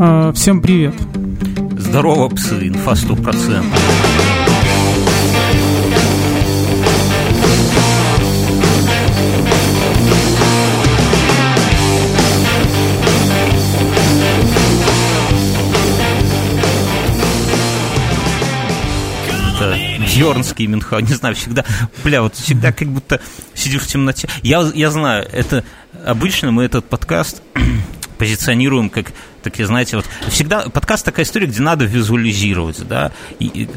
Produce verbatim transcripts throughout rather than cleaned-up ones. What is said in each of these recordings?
А, всем привет. Здорово, псы, инфа сто процентов. Бьернский, Мюнхгаузен, не знаю, всегда, бля, вот всегда как будто сидишь в темноте. Я, я знаю, это обычно мы этот подкаст позиционируем как, так, знаете, вот всегда подкаст такая история, где надо визуализировать, да, и, и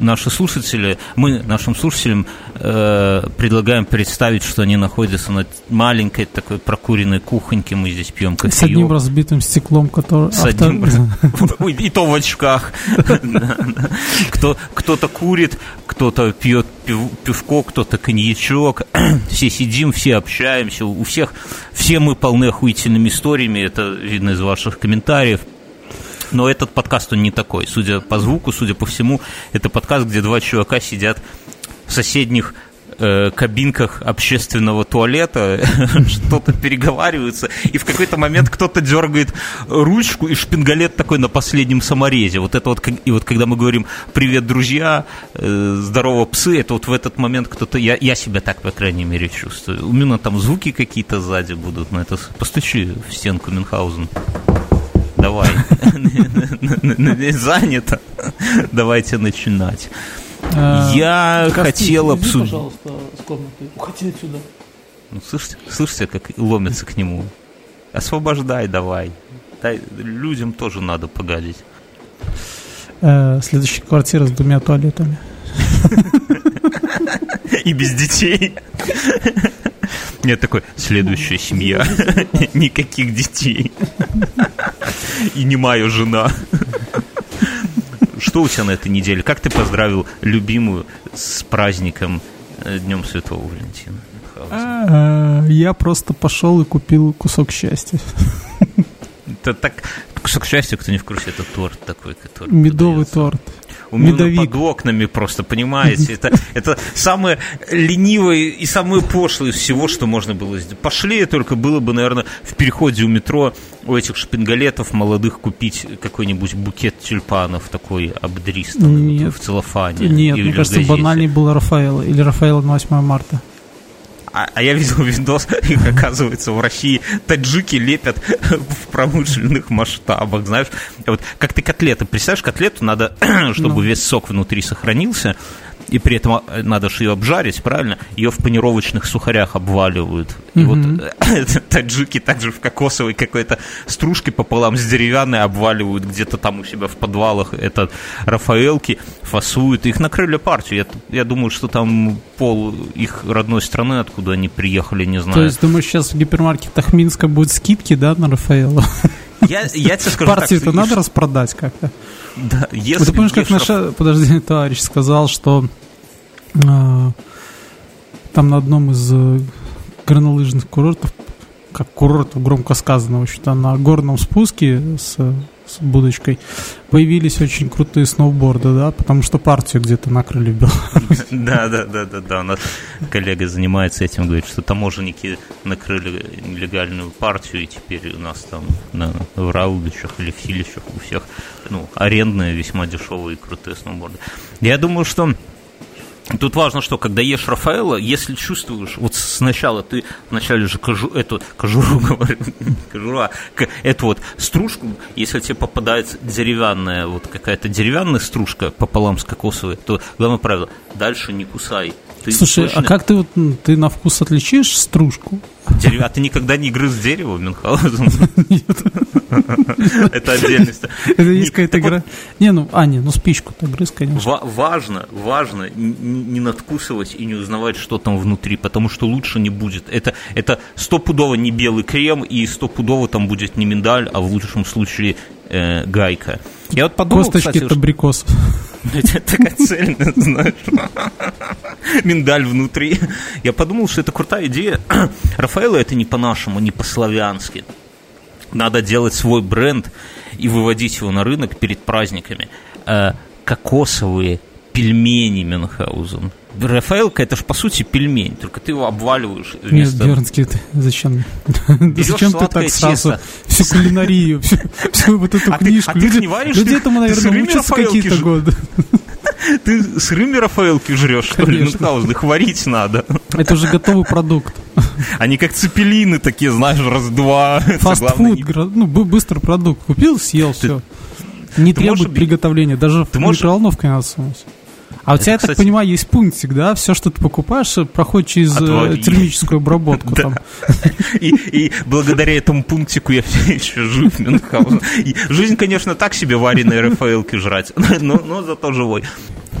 наши слушатели, мы нашим слушателям э, предлагаем представить, что они находятся на маленькой такой прокуренной кухоньке, мы здесь пьем кофе. С одним разбитым стеклом, который... С авто... одним... И то в очках. Кто-то курит, кто-то пьет пивко, кто-то коньячок. Все сидим, все общаемся, у всех, все мы полны охуительными историями, это видно из ваших комментариев. Но этот подкаст, он не такой. Судя по звуку, судя по всему, это подкаст, где два чувака сидят в соседних э, кабинках общественного туалета, что-то переговариваются, и в какой-то момент кто-то дергает ручку, и шпингалет такой на последнем саморезе. Вот это вот, и вот когда мы говорим «Привет, друзья», э, «Здорово, псы», это вот в этот момент кто-то... Я, я себя так, по крайней мере, чувствую. У меня там звуки какие-то сзади будут. Но это постучи в стенку Мюнхгаузен. Давай, занято. Давайте начинать. Я хотел обсудить. Пожалуйста, с комнаты. Уходи отсюда. Слышите, как ломятся к нему. Освобождай, давай. Людям тоже надо погодить. Следующая квартира с двумя туалетами. И без детей. Нет, такой, следующая семья. Никаких детей. И не моя жена. Что у тебя на этой неделе? Как ты поздравил любимую с праздником Днем Святого Валентина? Я просто пошел и купил кусок счастья. Это так... Кусок счастья, кто не в курсе, это торт такой, который... Медовый торт. У меня под окнами просто, понимаете? Это, это самое ленивое и самое пошлое из всего, что можно было сделать. Пошли, только было бы, наверное, в переходе у метро у этих шпингалетов молодых купить какой-нибудь букет тюльпанов такой обдристанный вот, в целлофане. Нет, мне кажется, банальнее было Рафаэлло или Рафаэлло на восьмое марта. А, а я видел видос, их, оказывается, в России таджики лепят в промышленных масштабах, знаешь. Вот как ты котлеты, представляешь, котлету надо, чтобы ну. весь сок внутри сохранился, и при этом надо же ее обжарить, правильно? Ее в панировочных сухарях обваливают. И mm-hmm. вот таджики также в кокосовой какой-то стружке пополам с деревянной обваливают где-то там у себя в подвалах. Это Рафаэлки фасуют. Их накрыли партию. Я, я думаю, что там пол их родной страны, откуда они приехали, не знаю. То есть, думаю, сейчас в гипермаркетах Минска будут скидки, да, на Рафаэлло? Я, я тебе скажу партию-то так, надо ешь... распродать как-то. Да, если ты помнишь, как наш, раф... подожди, товарищ сказал, что э, там на одном из э, горнолыжных курортов, как курортов громко сказано, в общем-то, на горном спуске с, с будочкой появились очень крутые сноуборды, да, потому что партию где-то накрыли в Беларуси. Да, да, да, да, да. У нас коллега занимается этим, говорит, что таможенники накрыли нелегальную партию, и теперь у нас там да, в Раубичах или в Хилищах у всех ну, арендные, весьма дешевые и крутые сноуборды. Я думаю, что тут важно, что когда ешь Рафаэлло, если чувствуешь, вот сначала ты вначале же кожу, эту кожуру, говорю, кожура, эту вот стружку, если тебе попадается деревянная, вот какая-то деревянная стружка пополам с кокосовой, то главное правило, дальше не кусай. Ты Слушай, точно... а как ты вот ты на вкус отличишь стружку? Дерево, а ты никогда не грыз дерево, Мюнхгаузен? Нет. Это отдельность. Это есть какая-то игра. Не, ну, а, не, ну спичку-то грыз, конечно. Важно, важно не надкусывать и не узнавать, что там внутри, потому что лучше не будет. Это стопудово не белый крем, и стопудово там будет не миндаль, а в лучшем случае гайка. Я вот подумал, косточки абрикосов. Это такая цель, знаешь. Миндаль внутри. Я подумал, что это крутая идея. Рафаэлло это не по-нашему, не по-славянски. Надо делать свой бренд и выводить его на рынок перед праздниками. Кокосовые пельмени Мюнхгаузен. Рафаэлка — это же, по сути, пельмень, только ты его обваливаешь вместо... Нет, Бьернский, ты зачем? Зачем ты так сразу всю кулинарию, всю вот эту книжку? Люди этому, наверное, учатся какие-то годы. Ты сырыми Рафаэлки жрешь, что ли? Ну, их варить надо. Это уже готовый продукт. Они как цепелины такие, знаешь, раз-два. Фастфуд, ну, быстрый продукт. Купил, съел, все. Не требует приготовления, даже в микроволновке надо сунуть. А у тебя, я так понимаю, есть пунктик, да? Все, что ты покупаешь, проходит через термическую обработку. И благодаря этому пунктику я все еще жив в Мюнхгаузен. Жизнь, конечно, так себе вареные Рафаэлки жрать, но зато живой.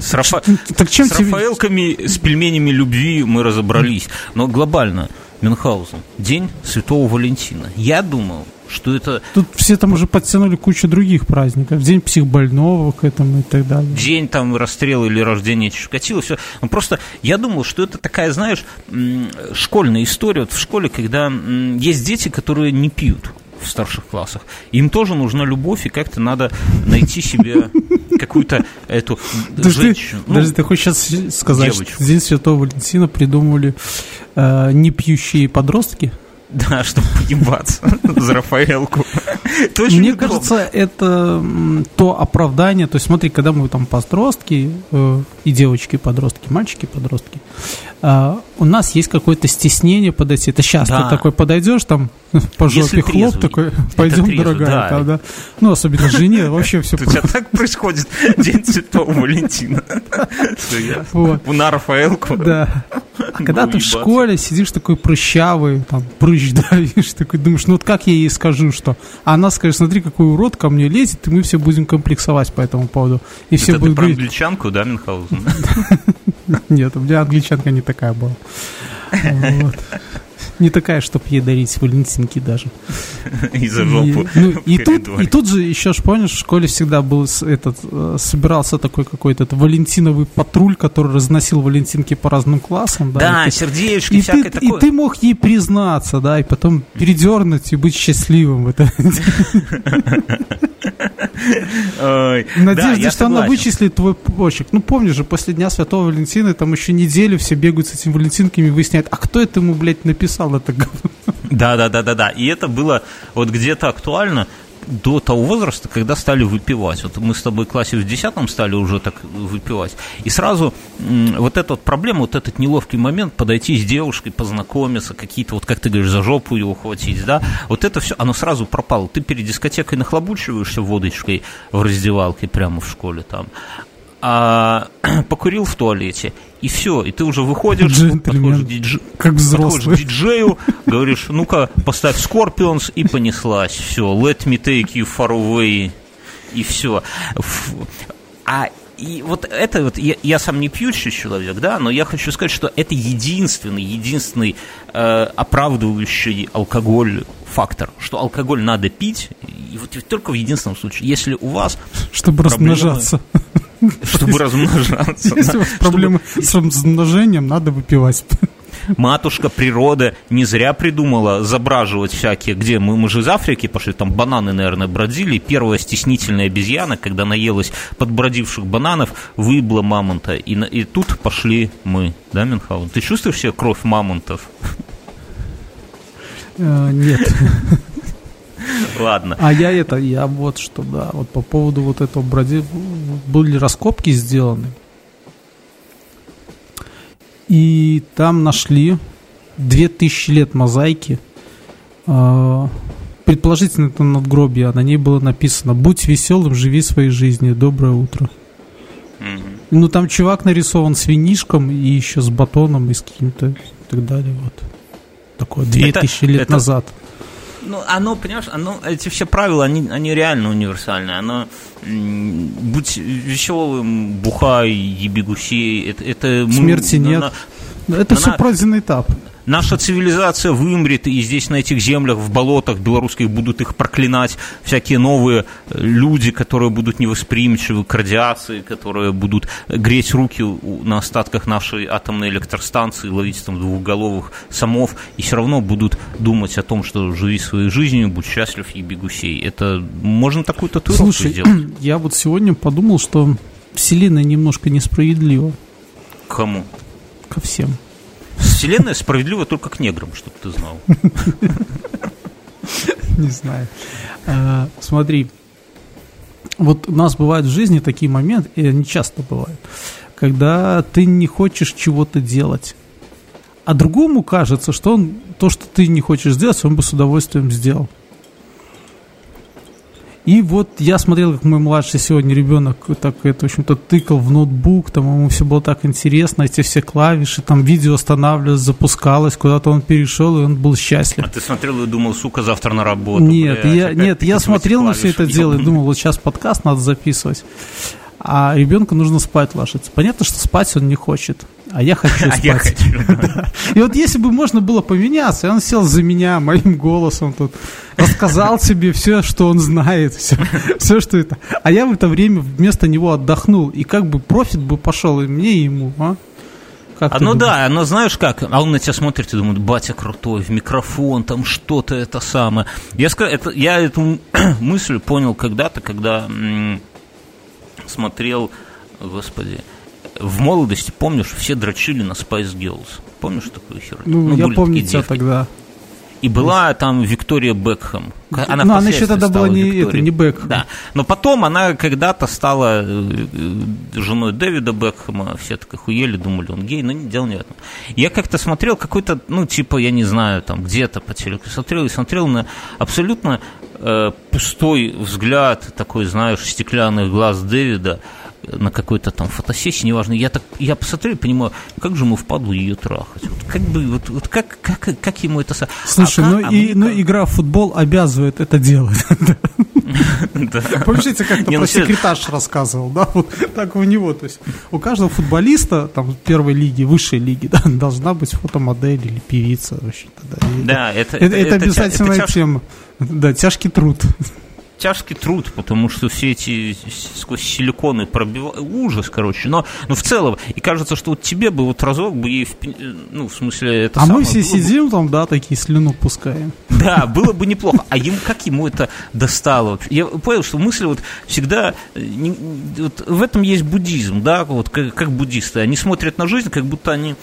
С Рафаэлками, с пельменями любви мы разобрались. Но глобально, Мюнхгаузен, День Святого Валентина. Я думал, что это... Тут все там уже подтянули кучу других праздников. День психбольного к этому и так далее. День там расстрела или рождения Чикатило. Все. Ну, просто я думал, что это такая, знаешь, школьная история. Вот в школе, когда есть дети, которые не пьют в старших классах, им тоже нужна любовь, и как-то надо найти себе какую-то эту женщину. Подожди, ты хочешь сейчас сказать, что День Святого Валентина придумали непьющие подростки? Да, чтобы поебаться за Рафаэлку. Мне кажется, это то оправдание. То есть, смотри, когда мы там подростки, и девочки-подростки, мальчики-подростки, у нас есть какое-то стеснение подойти. Это сейчас ты такой подойдешь, там по жопе хлоп такой, пойдем, дорогая. Ну, особенно жене, вообще все. У тебя так происходит День Святого Валентина. На Рафаэлку. Да. А когда ты в школе сидишь такой прыщавый, там, прыщ давишь, такой думаешь, ну вот как я ей скажу, что? А она скажет, смотри, какой урод ко мне лезет, и мы все будем комплексовать по этому поводу. И все будут говорить... про англичанку, да, Мюнхгаузен? Нет, у меня англичанка не такая была. Не такая, чтобы ей дарить валентинки даже. И за жопу. И, ну, и, тут, и тут же, еще ж помнишь, в школе всегда был этот, собирался такой какой-то валентиновый патруль, который разносил валентинки по разным классам. Да, да, и сердечки, и всякое ты, такое. И ты мог ей признаться, да, и потом передернуть и быть счастливым в этом. Надеюсь, что она вычислит твой почерк. Ну, помнишь же, после Дня Святого Валентина там еще неделю все бегают с этими валентинками и выясняют, а кто это ему, блядь, написал? Это. Да, да, да, да, да. И это было вот где-то актуально до того возраста, когда стали выпивать. Вот мы с тобой в классе в десятом стали уже так выпивать. И сразу вот эта вот проблема, вот этот неловкий момент, подойти с девушкой, познакомиться, какие-то, вот как ты говоришь, за жопу ее ухватить, да, вот это все, оно сразу пропало. Ты перед дискотекой нахлобучиваешься водочкой в раздевалке прямо в школе там. А, покурил в туалете, и все, и ты уже выходишь, подходишь к дидж... диджею, говоришь, ну-ка, поставь Scorpions, и понеслась, все, let me take you far away, и все. А и вот это вот, я, я сам не пьющий человек, да, но я хочу сказать, что это единственный, единственный э, оправдывающий алкоголь фактор, что алкоголь надо пить, и вот только в единственном случае, если у вас... Чтобы проблемы... размножаться. Чтобы размножаться. Если у вас проблемы с размножением, надо выпивать. Матушка природа не зря придумала забраживать всякие, где мы, мы же из Африки пошли, там бананы, наверное, бродили. Первая стеснительная обезьяна, когда наелась подбродивших бананов, выебла мамонта. И, и тут пошли мы, да, Мюнхгаузен? Ты чувствуешь себе кровь мамонтов? Нет. Ладно. А я это, я вот что, да, вот по поводу вот этого бродил, были раскопки сделаны, и там нашли две тысячи лет мозаики, предположительно это надгробие, на ней было написано: «Будь веселым, живи своей жизнью, доброе утро». Mm-hmm. Ну там чувак нарисован с винишком и еще с батоном и с каким-то и так далее, вот. Такое две тысячи это, лет это... назад. Ну, оно, понимаешь, оно, эти все правила, они, они реально универсальны. Оно, м- будь веселым, бухай, еби гусей. Это, это, смерти мы, нет. На, это на, все на, пройденный этап. Наша цивилизация вымрет, и здесь на этих землях, в болотах белорусских будут их проклинать всякие новые люди, которые будут невосприимчивы к радиации, которые будут греть руки на остатках нашей атомной электростанции, ловить там двухголовых самов, и все равно будут думать о том, что живи своей жизнью, будь счастлив, еби гусей. Это можно такую татуировку сделать. Слушай, я вот сегодня подумал, что Вселенная немножко несправедлива. К кому? Ко всем. Вселенная справедлива только к неграм, чтобы ты знал. Не знаю. Смотри, вот у нас бывают в жизни такие моменты, и они часто бывают, когда ты не хочешь чего-то делать, а другому кажется, что он то, что ты не хочешь сделать, он бы с удовольствием сделал. И вот я смотрел, как мой младший сегодня ребенок так, это, в общем-то, тыкал в ноутбук, там ему все было так интересно, эти все клавиши, там видео останавливалось, запускалось, куда-то он перешел, и он был счастлив. А ты смотрел и думал, сука, завтра на работу. Нет, блядь, я, нет, я смотрел клавиши, на все это дело и думал, вот сейчас подкаст надо записывать, а ребенку нужно спать ложиться. Понятно, что спать он не хочет. А я хочу спать. А я хочу, да. И вот если бы можно было поменяться, он сел за меня, моим голосом тут, рассказал себе все, что он знает, все, все, что это. А я в это время вместо него отдохнул, и как бы профит бы пошел и мне, и ему. А, а ну думаешь? Да, но знаешь как, а он на тебя смотрит и думает, батя крутой, в микрофон, там что-то это самое. Я, это, я эту мысль понял когда-то, когда м- смотрел, господи, в молодости, помнишь, все дрочили на Spice Girls. Помнишь такую херню? Ну, ну я помню тебя тогда. И была там Виктория Бекхэм. Она, ну, она еще тогда была не, это, не Бекхэм. Да. Но потом она когда-то стала женой Дэвида Бекхэма. Все так охуели, думали, он гей, но не делал ни этого. Я как-то смотрел какой-то, ну, типа, я не знаю, там, где-то по телеку смотрел и смотрел на абсолютно э, пустой взгляд, такой, знаешь, стеклянных глаз Дэвида, на какой-то там фотосессии, неважно, я так я посмотрю и понимаю, как же ему впадло ее трахать. Вот как бы, вот, вот как, как, как ему это... Слушай, а ну, как, и, а ну как... игра в футбол обязывает это делать. Помнишь, я как-то про секретарь рассказывал, да, вот так у него, то есть у каждого футболиста там первой лиги, высшей лиги, должна быть фотомодель или певица, в общем-то, да. Это обязательная тема, да, тяжкий труд. Тяжкий труд, потому что все эти сквозь силиконы пробивают. Ужас, короче. Но, но в целом, и кажется, что вот тебе бы вот разок бы ей, в, ну, в смысле, это а самое... А мы все сидим бы... там, да, такие слюну пускаем. Да, было бы неплохо. А ему, как ему это достало? Я понял, что мысли вот всегда... Не, вот в этом есть буддизм, да, вот как, как буддисты. Они смотрят на жизнь, как будто они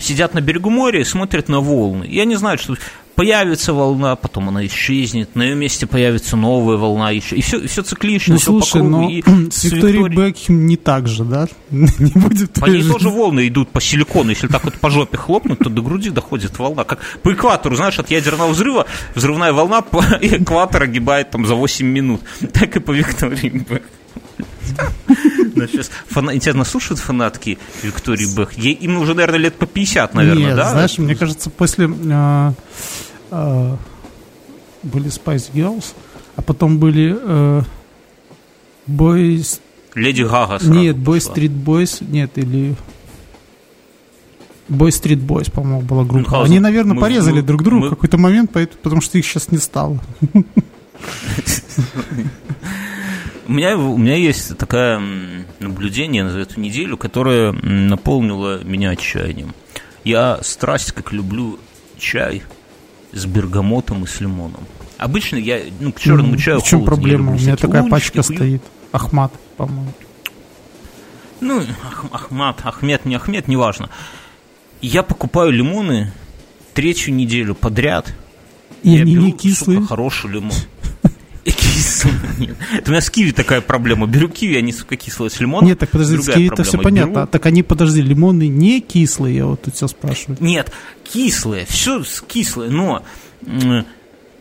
сидят на берегу моря и смотрят на волны. И они знают, что... Появится волна, потом она исчезнет, на ее месте появится новая волна еще. И все, и все циклично, ну, все слушай, по кругу. Ну, слушай, с Викторией Бекхэм не так же, да? Не будет. По ней тоже волны идут по силикону. Если так вот по жопе хлопнуть, то до груди доходит волна. Как по экватору, знаешь, от ядерного взрыва взрывная волна по экватору огибает там за восемь минут. Так и по Виктории Бекхэм. Сейчас интересно, слушают фанатки Виктории Бекхэм? Им уже, наверное, лет по пятьдесят, наверное, да? Знаешь, мне кажется, после... Uh, были Spice Girls, а потом были uh, Boys... Леди Гага. Нет, Boy Street Boys, нет, или... Boy Street Boys, по-моему, была группа. Мюнхгаузен. Они, наверное, мы, порезали мы, друг друга мы... в какой-то момент, поэтому, потому что их сейчас не стало. У меня, у меня есть такое наблюдение за эту неделю, которое наполнило меня отчаянием. Я страсть как люблю чай с бергамотом и с лимоном. Обычно я, ну, к черному mm-hmm. чаю. В чем проблема? У меня такая пачка хуй... стоит. Ахмад, по-моему. Ну, ах- Ахмад, Ахмед, не Ахмед, неважно. Я покупаю лимоны третью неделю подряд. И я они беру, не кислые? Сука, хороший лимон. Кислый, нет. Это у меня с киви такая проблема. Беру киви, они, сука, кислые с лимоном. Нет, так подожди, с киви это все понятно. Беру... Так они, подожди, лимоны не кислые, я вот тут все спрашиваю. Нет, кислые, все кислое, но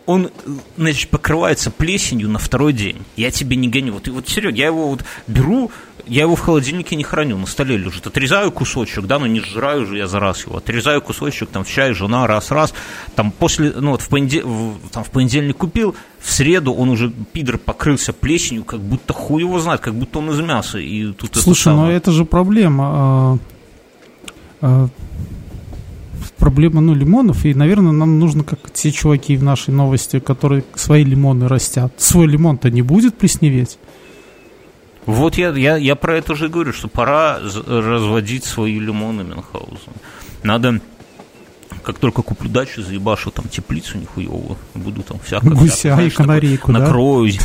он, значит, покрывается плесенью на второй день. Я тебе не гоню. Вот, и вот, Серега, я его вот беру, я его в холодильнике не храню, на столе лежит. Отрезаю кусочек, да, но не сжираю же я за раз его. Отрезаю кусочек, там, в чай, жена, раз-раз. Там, после, ну, вот в, понедел... в, там, в понедельник купил, в среду он уже, пидор, покрылся плесенью, как будто хуй его знает, как будто он из мяса. И тут слушай, это ну это же проблема. А... Проблема, ну, лимонов, и, наверное, нам нужно, как те чуваки в нашей новости, которые свои лимоны растят. Свой лимон-то не будет плесневеть? Вот я, я, я про это уже говорю, что пора разводить свои лимоны Мюнхгаузен. Надо, как только куплю дачу, заебашу там теплицу нихуевую, буду там всякое... Гуся и канарейку, да? Накроюсь.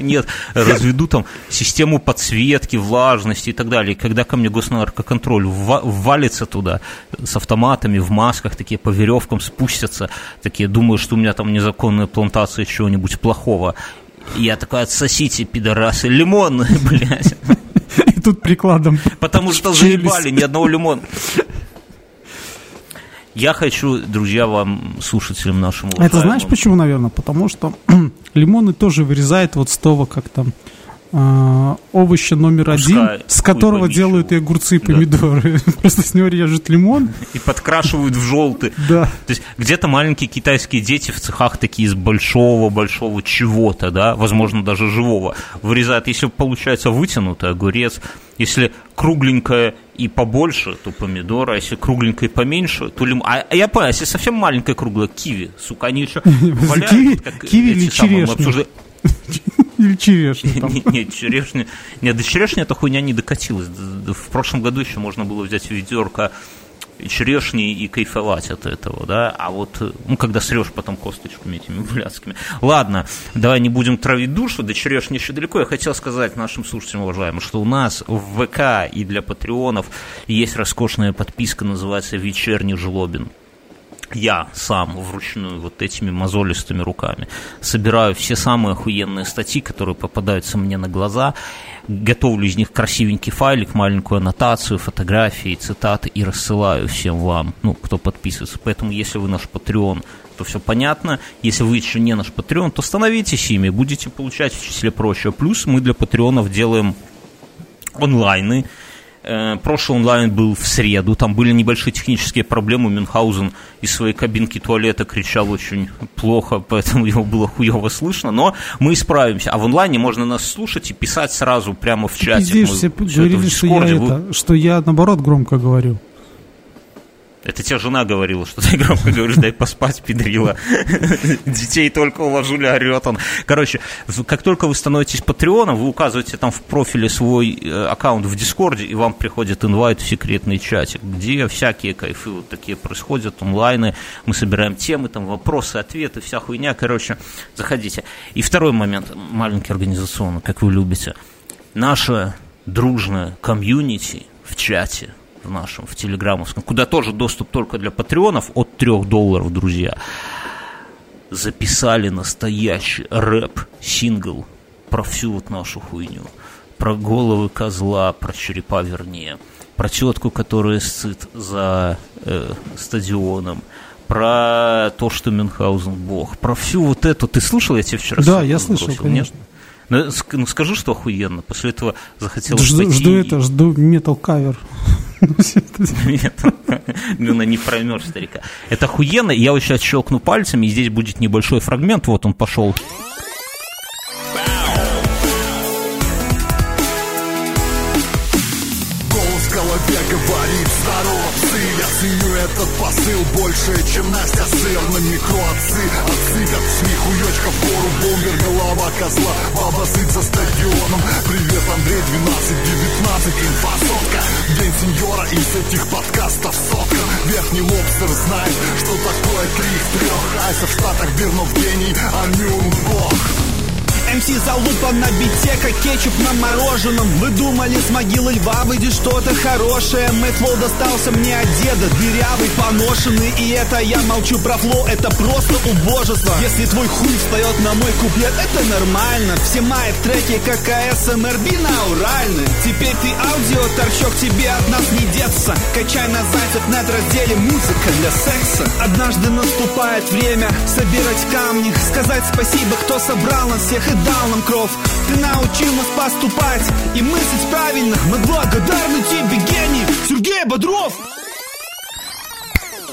Нет, разведу там систему подсветки, влажности и так далее. Когда ко мне госнаркоконтроль валится туда с автоматами, в масках, такие по веревкам спустятся, такие думают, что у меня там незаконная плантация чего-нибудь плохого. Я такой, отсосите, пидорасы, лимон, блядь. И тут прикладом. Потому что заебали, ни одного лимона. Я хочу, друзья, вам, слушателям нашим... Это знаешь почему, наверное? Потому что лимоны тоже вырезают вот с того, как там э, овоща номер один, Пускай, с которого хуй, делают и огурцы, и помидоры. Да. Просто с него режут лимон. И подкрашивают в желтый. Да. То есть где-то маленькие китайские дети в цехах такие из большого-большого чего-то, да, возможно, даже живого, вырезают. Если получается вытянутый огурец, если кругленькая и побольше, то помидоры, а если кругленькая и поменьше, то лимон. А, а я понял, если совсем маленькая круглая, киви, сука, они еще валяют, как киви или черешня. Или черешня. Нет, черешня. Нет, до черешни эта хуйня не докатилась. В прошлом году еще можно было взять ведерко черешни и кайфовать от этого, да, а вот, ну, когда срешь потом косточками этими блядскими. Ладно, давай не будем травить душу, до черешни еще далеко. Я хотел сказать нашим слушателям, уважаемым, что у нас в ВК и для патреонов есть роскошная подписка, называется «Вечерний жлобин». Я сам вручную вот этими мозолистыми руками собираю все самые охуенные статьи, которые попадаются мне на глаза, готовлю из них красивенький файлик, маленькую аннотацию, фотографии, цитаты и рассылаю всем вам, ну, кто подписывается. Поэтому, если вы наш Patreon, то все понятно. Если вы еще не наш Patreon, то становитесь ими, будете получать в числе прочего. Плюс мы для патреонов делаем онлайны. Прошлый онлайн был в среду, там были небольшие технические проблемы, Мюнхгаузен из своей кабинки туалета кричал очень плохо, поэтому его было хуево слышно, но мы исправимся. А в онлайне можно нас слушать и писать сразу прямо в чате. Здесь мы все говорили, что я, Вы... это, что я наоборот громко говорю. Это тебе жена говорила, что ты громко говоришь, дай поспать, педрила. Детей только уложу, ля, орет он. Короче, как только вы становитесь патреоном, вы указываете там в профиле свой аккаунт в Дискорде, и вам приходит инвайт в секретный чатик, где всякие кайфы вот такие происходят, онлайны, мы собираем темы, там вопросы, ответы, вся хуйня, короче, заходите. И второй момент, маленький организационный, как вы любите. Наша дружная комьюнити в чате, в нашем, в телеграммовском, куда тоже доступ только для патреонов от трех долларов, друзья, записали настоящий рэп-сингл про всю вот нашу хуйню. Про головы козла, про черепа, вернее, про тетку, которая сцит за э, стадионом, про то, что Мюнхгаузен бог, про всю вот эту... Ты слышал? Я тебе вчера... Да, я слышал, бросил, конечно. Нет? Ну, скажи, что охуенно. После этого захотелось жду, пойти... Жду это, жду метал-кавер. Мюна, не проймешь, старика. Это охуенно. Я вот сейчас щелкну пальцами, и здесь будет небольшой фрагмент. Вот он пошел. Голос в голове говорит: здорово, цы. Я ценю этот посыл больше, чем Настя сыр. На микроотцы отсыпят с нихуёчка в гору. Бомбер, голова козла, баба сыт за стадионом. Привет, Андрей, двенадцать девятнадцать, инфа сотка. День сеньора, из этих подкастов сотка. Верхний лобстер знает, что такое три в трёх. Айса в Штатах, Бернов гений, а Мюн бог. МС залупа на бите, как кетчуп на мороженом. Вы думали, с могилы льва выйдет что-то хорошее. Мэтфлоу достался мне от деда, дырявый, поношенный. И это я молчу про флоу, это просто убожество. Если твой хуй встает на мой куплет, это нормально. Все мои треки, как АСМРБ, науральны. Теперь ты аудио, торчок, тебе от нас не деться. Качай на зайцев, на разделе музыка для секса. Однажды наступает время собирать камни, сказать спасибо, кто собрал нас всех и дал нам кров. Ты научил нас поступать и мыслить правильно. Мы благодарны тебе, гений Сергей Бодров.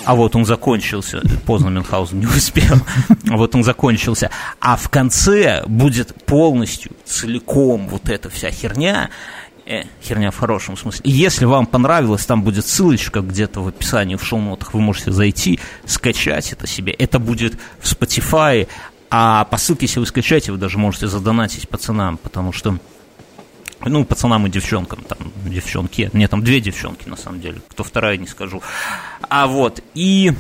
А вот он закончился. Поздно, Мюнхгаузен не успел. Вот он закончился. А в конце будет полностью, целиком вот эта вся херня. Э, херня в хорошем смысле. И если вам понравилось, там будет ссылочка где-то в описании, в шоу-нотах. Вы можете зайти, скачать это себе. Это будет в Spotify. А по ссылке, если вы скачаете, вы даже можете задонатить пацанам, потому что, ну, пацанам и девчонкам, там, девчонки, мне там две девчонки, на самом деле, кто вторая, не скажу. А вот, и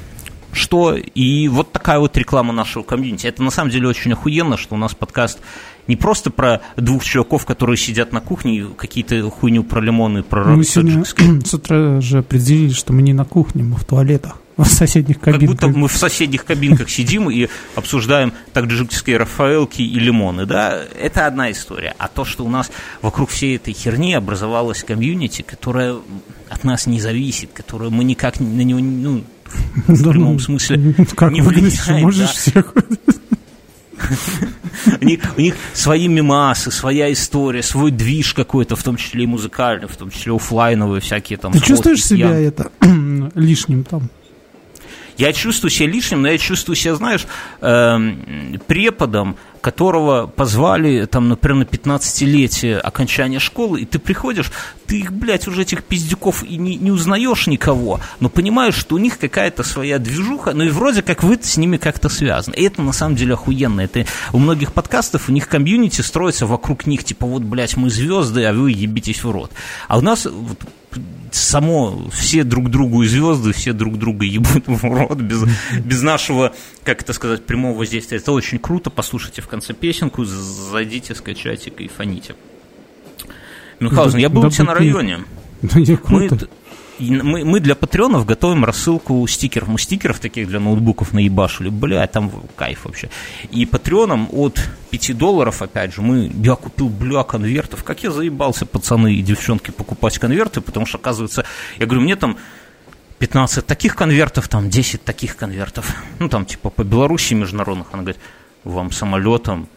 что. И вот такая вот реклама нашего комьюнити. Это на самом деле очень охуенно, что у нас подкаст не просто про двух чуваков, которые сидят на кухне и какие-то хуйню про лимоны, про рак таджикский. С утра же определили, что мы не на кухне, мы в туалетах, в соседних кабинках. Как будто мы в соседних кабинках сидим и обсуждаем таджикские рафаэлки и лимоны, да? Это одна история. А то, что у нас вокруг всей этой херни образовалась комьюнити, которая от нас не зависит, которую мы никак на него, ну, в прямом смысле не влияем. У них, у них свои мемасы, своя история, свой движ какой-то, в том числе и музыкальный, в том числе оффлайновые всякие там. Ты чувствуешь себя это лишним там? Я чувствую себя лишним, но я чувствую себя, знаешь, э, преподом, которого позвали, там, например, на пятнадцатилетие окончания школы, и ты приходишь, ты их, блядь, уже этих пиздюков и не, не узнаешь никого, но понимаешь, что у них какая-то своя движуха, ну и вроде как вы с ними как-то связаны. И это на самом деле охуенно. Это у многих подкастов, у них комьюнити строится вокруг них, типа, вот, блядь, мы звезды, а вы ебитесь в рот. А у нас... Вот, само все друг другу и звезды, все друг друга ебут в рот без, без нашего, как это сказать, прямого воздействия. Это очень круто. Послушайте в конце песенку, зайдите, скачайте, кайфаните. Мюнхгаузен, да, я был да, у тебя да, на районе. Да, я круто. Мы, мы, мы для патреонов готовим рассылку стикеров. Мы стикеров таких для ноутбуков наебашили. Бля, там кайф вообще. И патреонам от пяти долларов, опять же, мы, я купил, бля, конвертов. Как я заебался, пацаны и девчонки, покупать конверты, потому что, оказывается, я говорю, мне там пятнадцать таких конвертов, там десять таких конвертов. Ну, там, типа, по Беларуси международных. Она говорит, вам самолетом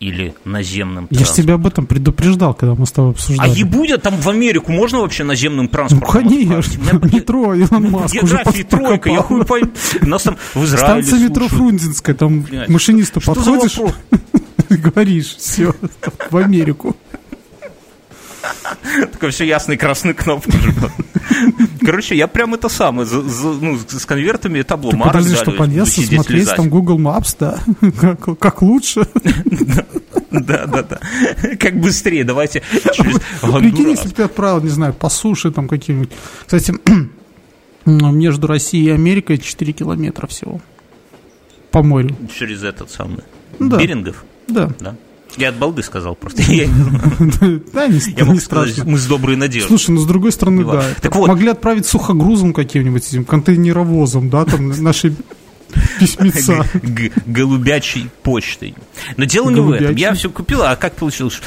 или наземным транспортом. Я же тебя об этом предупреждал, когда мы с тобой обсуждали. А ебудя, там в Америку можно вообще наземным транспортом? Ну, конечно. Метро, Илон Маск уже тройка, я хуй пойму. У нас там в Израиле станция метро Фрунзенская, там машинисту подходишь, говоришь, все, в Америку. Такое все ясный красный кнопка. Короче, я прям это самое, за, за, ну, с конвертами табло. Так подожди, что полез, смотреть там Google Maps, да? Как, как лучше? Да, да, да. Как быстрее, давайте через Гондурас. Прикинь, если бы ты отправил, не знаю, по суше там какие-нибудь. Кстати, между Россией и Америкой четыре километра всего. По морю. Через этот самый. Берингов? Да. Да. Я от балды сказал просто. Да, не страшно. Мы с доброй надеждой. Слушай, ну с другой стороны, да. Могли отправить сухогрузом каким-нибудь, этим контейнеровозом, да, там наши письмеца. Голубячей почтой. Но дело не в этом. Я все купил, а как получилось?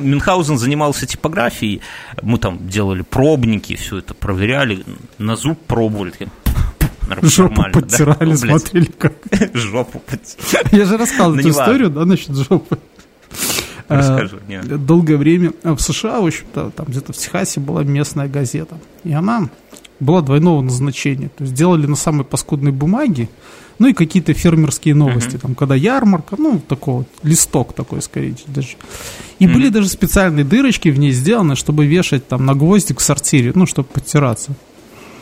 Мюнхгаузен занимался типографией. Мы там делали пробники, все это проверяли, на зуб пробовали. Жопу подтирали, смотрели как. Жопу подтирали. Я же рассказывал эту историю, да, насчет жопы. Расскажу, нет. Долгое время в США, в общем-то, там где-то в Техасе была местная газета. И она была двойного назначения. То есть делали на самой паскудной бумаге, ну и какие-то фермерские новости. Uh-huh. Там, когда ярмарка, ну, такой вот, листок такой, скорее даже. И uh-huh. были даже специальные дырочки в ней сделаны, чтобы вешать там на гвоздик в сортире, ну, чтобы подтираться.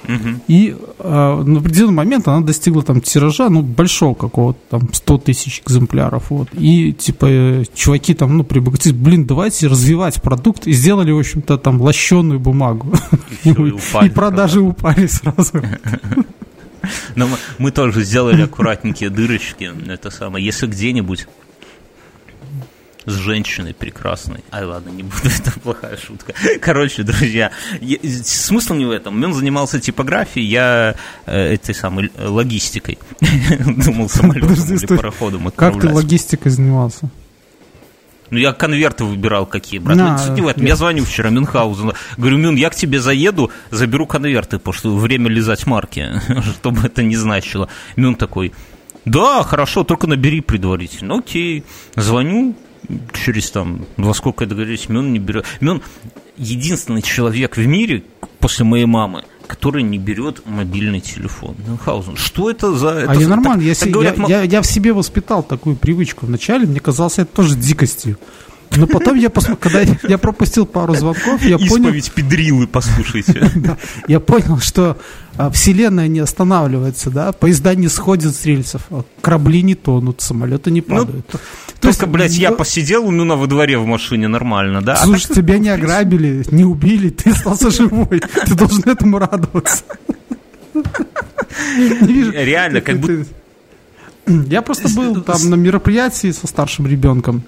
Uh-huh. И э, на определенный момент она достигла там тиража, ну, большого какого-то, там, сто тысяч экземпляров, вот. И, типа, э, чуваки там, ну, прибогатились, блин, давайте развивать продукт. И сделали, в общем-то, там, лощеную бумагу. И, и, упали, и продажи правда. Упали сразу. Но мы, мы тоже сделали аккуратненькие дырочки, это самое, если где-нибудь... С женщиной прекрасной. Ай, ладно, не буду, это плохая шутка. Короче, друзья, я, смысл не в этом. Он занимался типографией, я э, этой самой логистикой. Думал, самолетом Подожди, или стой. пароходом отправлять. Как ты логистикой занимался? Ну, я конверты выбирал какие, брат. На, ну, нет, нет. Я звоню вчера Мюнхгаузену. Говорю, Мюн, я к тебе заеду, заберу конверты, потому что время лизать марки, что бы это ни значило. Мюн такой, да, хорошо, только набери предварительно. Окей, звоню. Через там, во сколько я договорюсь, Мюн не берет. Мюн единственный человек в мире, после моей мамы, который не берет мобильный телефон. Мюнхгаузен, что это за... Это а я нормально, так, я, так я, говорят, я, я, я в себе воспитал такую привычку. Вначале мне казалось это тоже дикостью. Но потом я посмотрел, когда я, я пропустил пару звонков, я исповедь понял... Исповедь педрилы, послушайте. Я понял, что вселенная не останавливается, да, поезда не сходят с рельсов, корабли не тонут, самолеты не падают. Только, блядь, я посидел у Мюна во дворе в машине нормально, да? Слушай, тебя не ограбили, не убили, ты остался живой, ты должен этому радоваться. Реально, как будто... Я просто был там на мероприятии со старшим ребенком.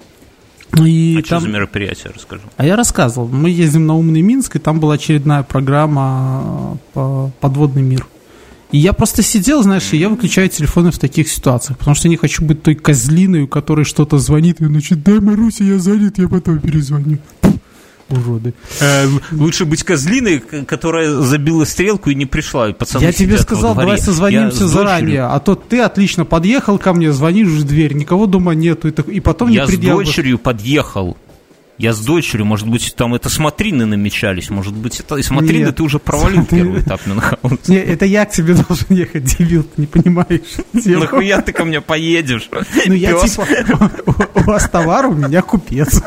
И а там... что за мероприятие, расскажу? А я рассказывал. Мы ездим на «Умный Минск», и там была очередная программа по «Подводный мир». И я просто сидел, знаешь, и я выключаю телефоны в таких ситуациях, потому что я не хочу быть той козлиной, у которой что-то звонит, и значит, дай, Маруся, я занят, я потом перезвоню. Уроды. Э, лучше быть козлиной, которая забила стрелку и не пришла. Пацаны, я тебе сказал, давай созвонимся я заранее, а то ты отлично подъехал ко мне, звонишь в дверь, никого дома нету, и, так, и потом я не предъявил. Я с дочерью подъехал. Я с дочерью, может быть, там это смотрины намечались, может быть, это и смотрины нет, ты уже провалил смотри... первый этап Мюнхгаузена. Нет, это я к тебе должен ехать, дебил, ты не понимаешь. Нахуя ты ко мне поедешь? Ну я типа, у вас товар, у меня купец.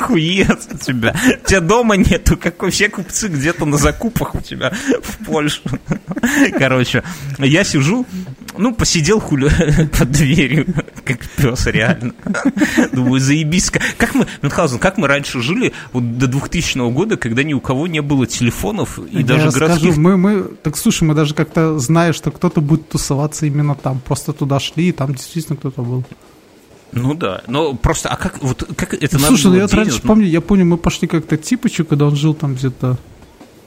Хуец у тебя. У тебя дома нету, как все купцы где-то на закупах у тебя в Польше. Короче, я сижу, ну, посидел хули под дверью, как пес, реально. Думаю, заебись. Как мы, Мюнхгаузен, как мы раньше жили вот до двухтысячного года, когда ни у кого не было телефонов и я даже городских... Скажу, мы, мы, так слушай, мы даже как-то знаем, что кто-то будет тусоваться именно там. Просто туда шли, и там действительно кто-то был. Ну да, но просто, а как, вот, как это ну, надо слушай, было я раньше ну... помню, я помню, мы пошли как-то к Типычу, когда он жил там где-то,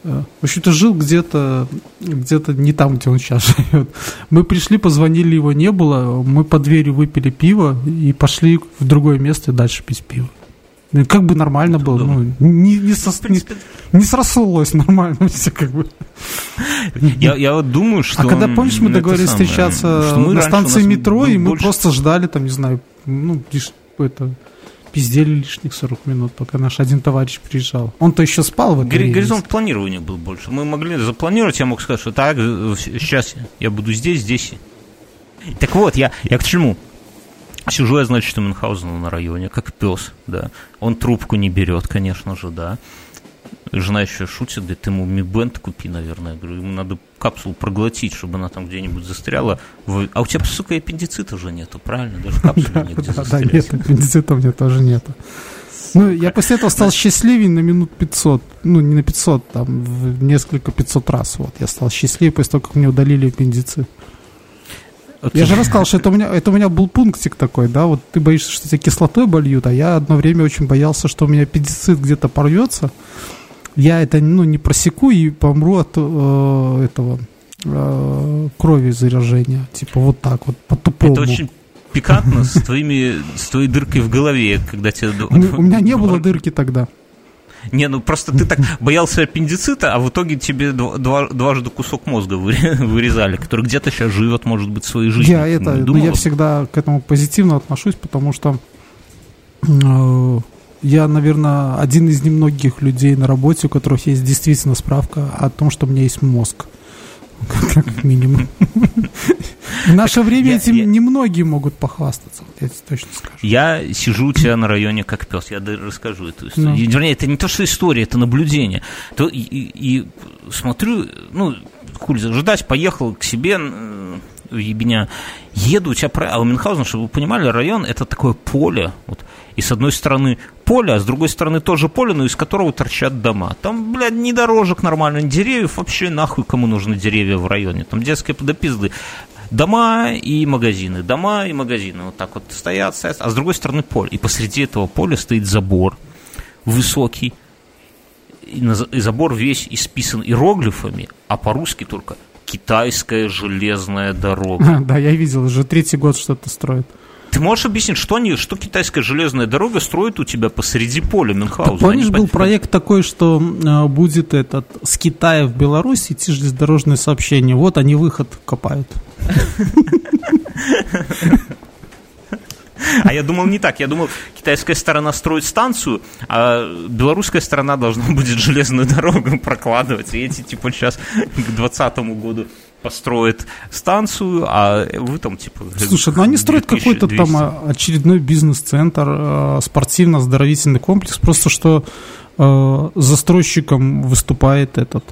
э, в общем-то жил где-то, где-то не там, где он сейчас живет. Мы пришли, позвонили, его не было, мы под дверью выпили пиво и пошли в другое место и дальше пить пиво. Как бы нормально было, ну, не, не, сос, не, не срослось нормально все как бы. Я, я вот думаю, что... А когда, помнишь, мы договорились самое, встречаться на станции метро, и мы больше... просто ждали там, не знаю, ну, лишь, это, пиздели лишних сорок минут, пока наш один товарищ приезжал. Он-то еще спал в этой Гори- Горизонт планирования был больше. Мы могли запланировать, я мог сказать, что так, сейчас я буду здесь, здесь. Так вот, я, я к чему? Сижу я, значит, у Мюнхгаузена на районе, как пес, да. Он трубку не берет, конечно же, да. Жена еще шутит, говорит, ты ему ми-бенд купи, наверное. Я говорю, ему надо капсулу проглотить, чтобы она там где-нибудь застряла. А у тебя, сука, аппендицита уже нету, правильно? Даже капсулы негде застрять. Да, нет, аппендицита у меня тоже нету. Ну, я после этого стал счастливее на минут пятьсот. Ну, не на пятьсот, там, в несколько пятьсот раз. Вот, я стал счастливее после того, как мне удалили аппендицит. Okay. Я же рассказал, что это у, меня, это у меня был пунктик такой, да, вот ты боишься, что тебя кислотой больют, а я одно время очень боялся, что у меня аппендицит где-то порвется, я это, ну, не просеку и помру от э, этого э, крови заражения, типа вот так вот, по-тупому. Это очень пикантно с твоими, с твоей дыркой в голове, когда тебя... У меня не было дырки тогда. Не, ну просто ты так боялся аппендицита, а в итоге тебе два, дважды кусок мозга вырезали, который где-то сейчас живет, может быть, своей жизнью. Я, это, ну, я всегда к этому позитивно отношусь, потому что э, я, наверное, один из немногих людей на работе, у которых есть действительно справка о том, что у меня есть мозг. Как минимум. В наше время этим немногие могут похвастаться, я тебе точно скажу. Я сижу у тебя на районе как пес, я расскажу эту историю. Вернее, это не то, что история, это наблюдение. И смотрю, ну, хуй ждать, поехал к себе в ебеня. Еду, у тебя... А у Мюнхгаузена, чтобы вы понимали, район — это такое поле, вот. И с одной стороны поле, а с другой стороны тоже поле, но из которого торчат дома. Там, блядь, ни дорожек нормально, ни деревьев. Вообще нахуй кому нужны деревья в районе. Там детские подопизды. Дома и магазины, дома и магазины. Вот так вот стоят, стоят. А с другой стороны поле. И посреди этого поля стоит забор высокий. И забор весь исписан иероглифами, а по-русски только «Китайская железная дорога». Да, я видел, уже третий год что-то строят. Ты можешь объяснить, что, они, что китайская железная дорога строит у тебя посреди поля Мюнхгаузена? Помнишь, был проект такой, что э, будет этот, с Китая в Беларусь идти железнодорожные сообщения. Вот они выход копают. А я думал не так. Я думал, китайская сторона строит станцию, а белорусская сторона должна будет железную дорогу прокладывать. И эти типа сейчас к двадцатому году построят станцию, а вы там типа... Слушай, ну они строят какой-то там очередной бизнес-центр, спортивно-оздоровительный комплекс, просто что э, застройщиком выступает этот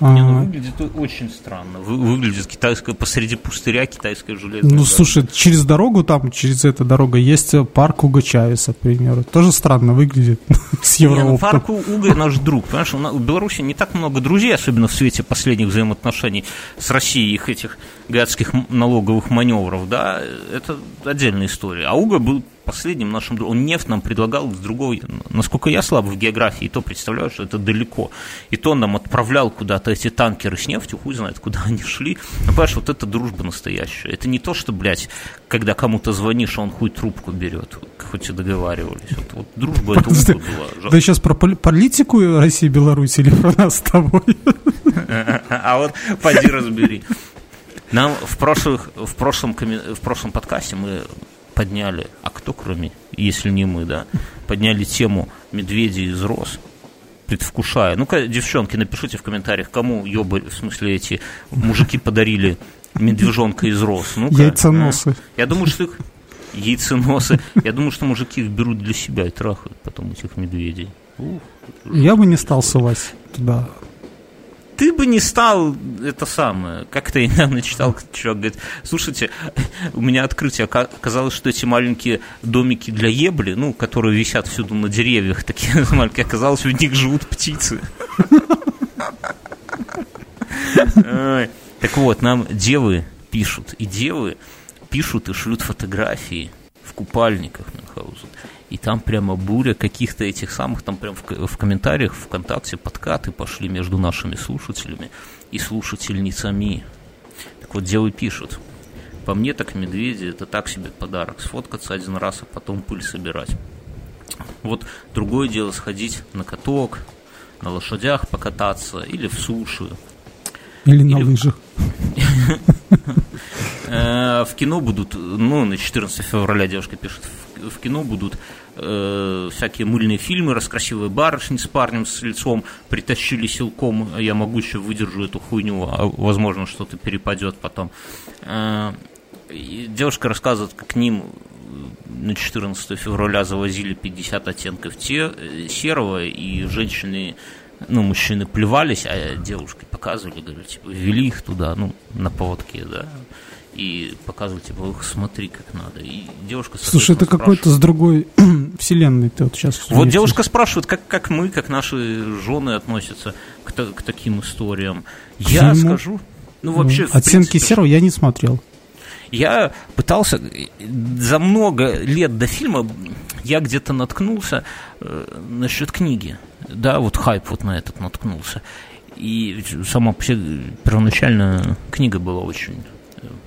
Не, ну, выглядит очень странно. Выглядит китайское, посреди пустыря китайское железное. Ну, дорога. Слушай, через дорогу там, через эту дорогу есть парк Уго Чавеса, к примеру. Тоже странно выглядит с евроопта. Не, ну, парк Уго наш друг. Понимаешь, у Беларуси не так много друзей, особенно в свете последних взаимоотношений с Россией, их этих гадских налоговых маневров, да, это отдельная история. А Уго был последним нашим другом. Он нефть нам предлагал с другой. Насколько я слаб в географии, то представляю, что это далеко. И то он нам отправлял куда-то эти танкеры с нефтью, хуй знает, куда они шли. Но, понимаешь, вот это дружба настоящая. Это не то, что, блядь, когда кому-то звонишь, он хуй трубку берет, хоть и договаривались. Вот, вот дружба это Уго была. Да сейчас про политику России и Беларуси или про нас с тобой? А вот поди разбери. Нам в прошлых, в прошлом, в прошлом подкасте мы подняли, а кто кроме, если не мы, да, подняли тему медведей из роз, предвкушая. Ну-ка, девчонки, напишите в комментариях, кому ёбы, в смысле, эти мужики подарили медвежонка из роз. Ну-ка, яйценосы. А? Я думаю, что их яйценосы. Я думаю, что мужики их берут для себя и трахают потом этих медведей. Ух, я бы не стал сувать туда. Ты бы не стал это самое. Как-то я недавно читал, человек говорит, слушайте, у меня открытие. Оказалось, что эти маленькие домики для ебли, ну, которые висят всюду на деревьях, такие маленькие, оказалось, в них живут птицы. Так вот, нам девы пишут. И девы пишут и шлют фотографии в купальниках Мюнхгаузен. И там прямо буря каких-то этих самых, там прям в, в комментариях, ВКонтакте подкаты пошли между нашими слушателями и слушательницами. Так вот, девы пишут. По мне так медведи, это так себе подарок. Сфоткаться один раз, а потом пыль собирать. Вот другое дело сходить на каток, на лошадях покататься или в суши. Или, или на лыжах. В кино будут, ну, на четырнадцатое февраля девушка пишет, в кино будут э, всякие мыльные фильмы, «Раскрасивые барышни» с парнем с лицом, притащили силком, я могуще выдержу эту хуйню, а возможно что-то перепадет потом. Э, девушка рассказывает, как к ним на четырнадцатое февраля завозили пятьдесят оттенков те, серого, и женщины, ну, мужчины плевались, а девушки показывали, говорили, типа, вели их туда, ну, на поводке, да. И показывают, типа, их смотри, как надо. И девушка... Слушай, это какой-то с другой вселенной ты вот сейчас... Вот девушка спрашивает, как, как мы, как наши жены относятся к, к таким историям. Я Ему... скажу... Ну, вообще... Ну, оценки принципе, серого я не смотрел. Я пытался... За много лет до фильма я где-то наткнулся насчет книги. Да, вот хайп вот на этот наткнулся. И сама первоначально книга была очень...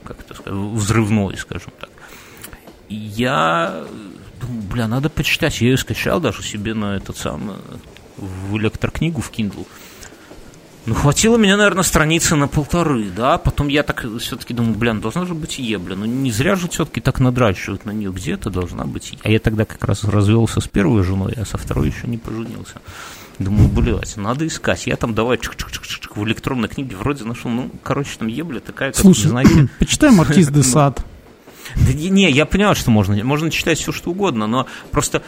как это сказать, взрывной, скажем так. И я думаю, бля, надо почитать. Я ее скачал даже себе на этот самый, в электрокнигу, в Kindle. Ну, хватило меня, наверное, страницы на полторы, да. Потом я так все-таки думаю, бля, ну, должна же быть ебля. Ну, не зря же все-таки так надрачивают на нее. Где-то должна быть. А я тогда как раз развелся с первой женой, а со второй еще не поженился. Думаю, блядь, надо искать. Я там давай чик-чик-чик-чик в электронной книге вроде нашел. Ну, короче, там ебля такая, как Слушай, не знаю. Почитай «Маркиз де Сад». Да не, я понимаю, что можно. Можно читать все, что угодно, но просто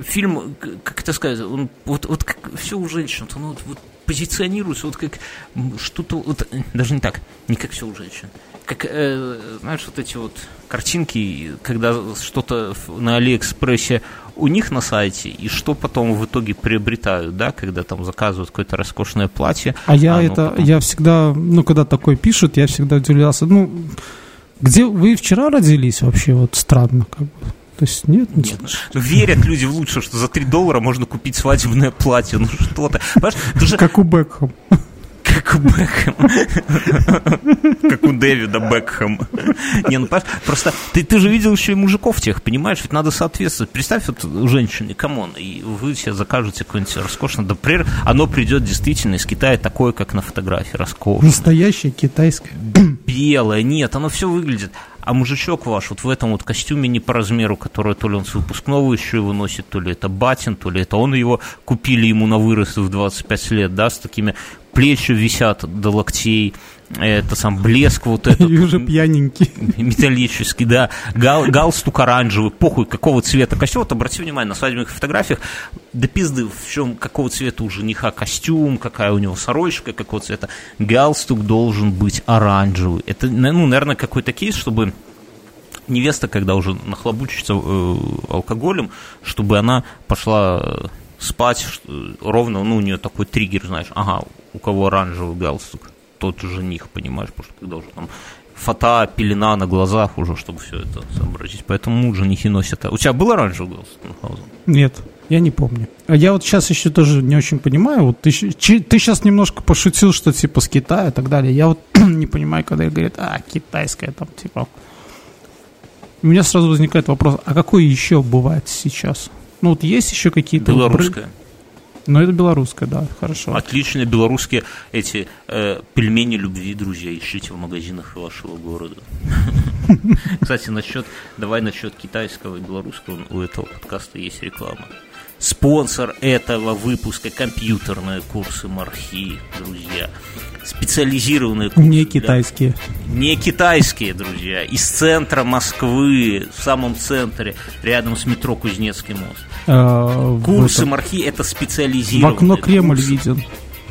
фильм, как это сказать, он вот, вот как все у женщин, он вот, вот позиционируется, вот как что-то, вот, даже не так, не как все у женщин. Как, э, знаешь, вот эти вот картинки, когда что-то на Алиэкспрессе у них на сайте, и что потом в итоге приобретают, да, когда там заказывают какое-то роскошное платье. А я это, потом... я всегда, ну, когда такое пишут, я всегда удивлялся, ну, где вы вчера родились вообще, вот странно, как бы. То есть нет, нет. Ну, верят люди в лучшее, что за три доллара можно купить свадебное платье, ну что-то. Даже... Как у Бекхэма. Как у Бекхэма. Как у Дэвида Бекхэма. Не, ну просто ты, ты же видел еще и мужиков тех, понимаешь? Ведь надо соответствовать. Представь, вот женщине, камон, и вы себе закажете какое-нибудь роскошное. Да, например, оно придет действительно из Китая такое, как на фотографии, роскошное. Настоящее китайское. Белое, нет, оно все выглядит. А мужичок ваш вот в этом вот костюме не по размеру, который то ли он с выпускного еще его носит, то ли это батин, то ли это он его купили ему на вырост в двадцать пять лет, да, с такими плечи висят до локтей, это сам блеск вот этот. И уже пьяненький. Металлический, да. Гал, галстук оранжевый, похуй, какого цвета костюм. Вот обрати внимание, на свадебных фотографиях до пизды, в чем, какого цвета у жениха костюм, какая у него сорочка, какого цвета. Галстук должен быть оранжевый. Это, ну, наверное, какой-то кейс, чтобы невеста, когда уже нахлобучится э, алкоголем, чтобы она пошла спать ровно, ну, у нее такой триггер, знаешь, ага, у кого оранжевый галстук, тот жених, понимаешь, потому что когда уже там фата, пелена на глазах уже, чтобы все это сообразить, поэтому женихи носят. У тебя был оранжевый галстук? Нет, я не помню. Я вот сейчас еще тоже не очень понимаю, вот ты, ты сейчас немножко пошутил, что типа с Китая и так далее, я вот не понимаю, когда говорят, а, китайская там, типа... У меня сразу возникает вопрос, а какое еще бывает сейчас? Ну вот есть еще какие-то... Белорусская. Ну это белорусская, да, хорошо. Отлично, белорусские эти э, пельмени любви, друзья, ищите в магазинах вашего города. Кстати, насчет, давай насчет китайского и белорусского, у этого подкаста есть реклама. Спонсор этого выпуска — компьютерные курсы МАРХИ, друзья. Специализированные курсы. Не китайские. Для... Не китайские, друзья. Из центра Москвы, в самом центре, рядом с метро Кузнецкий мост. А, курсы это... МАРХИ — это специализированные. В окно Кремль курсы. Виден.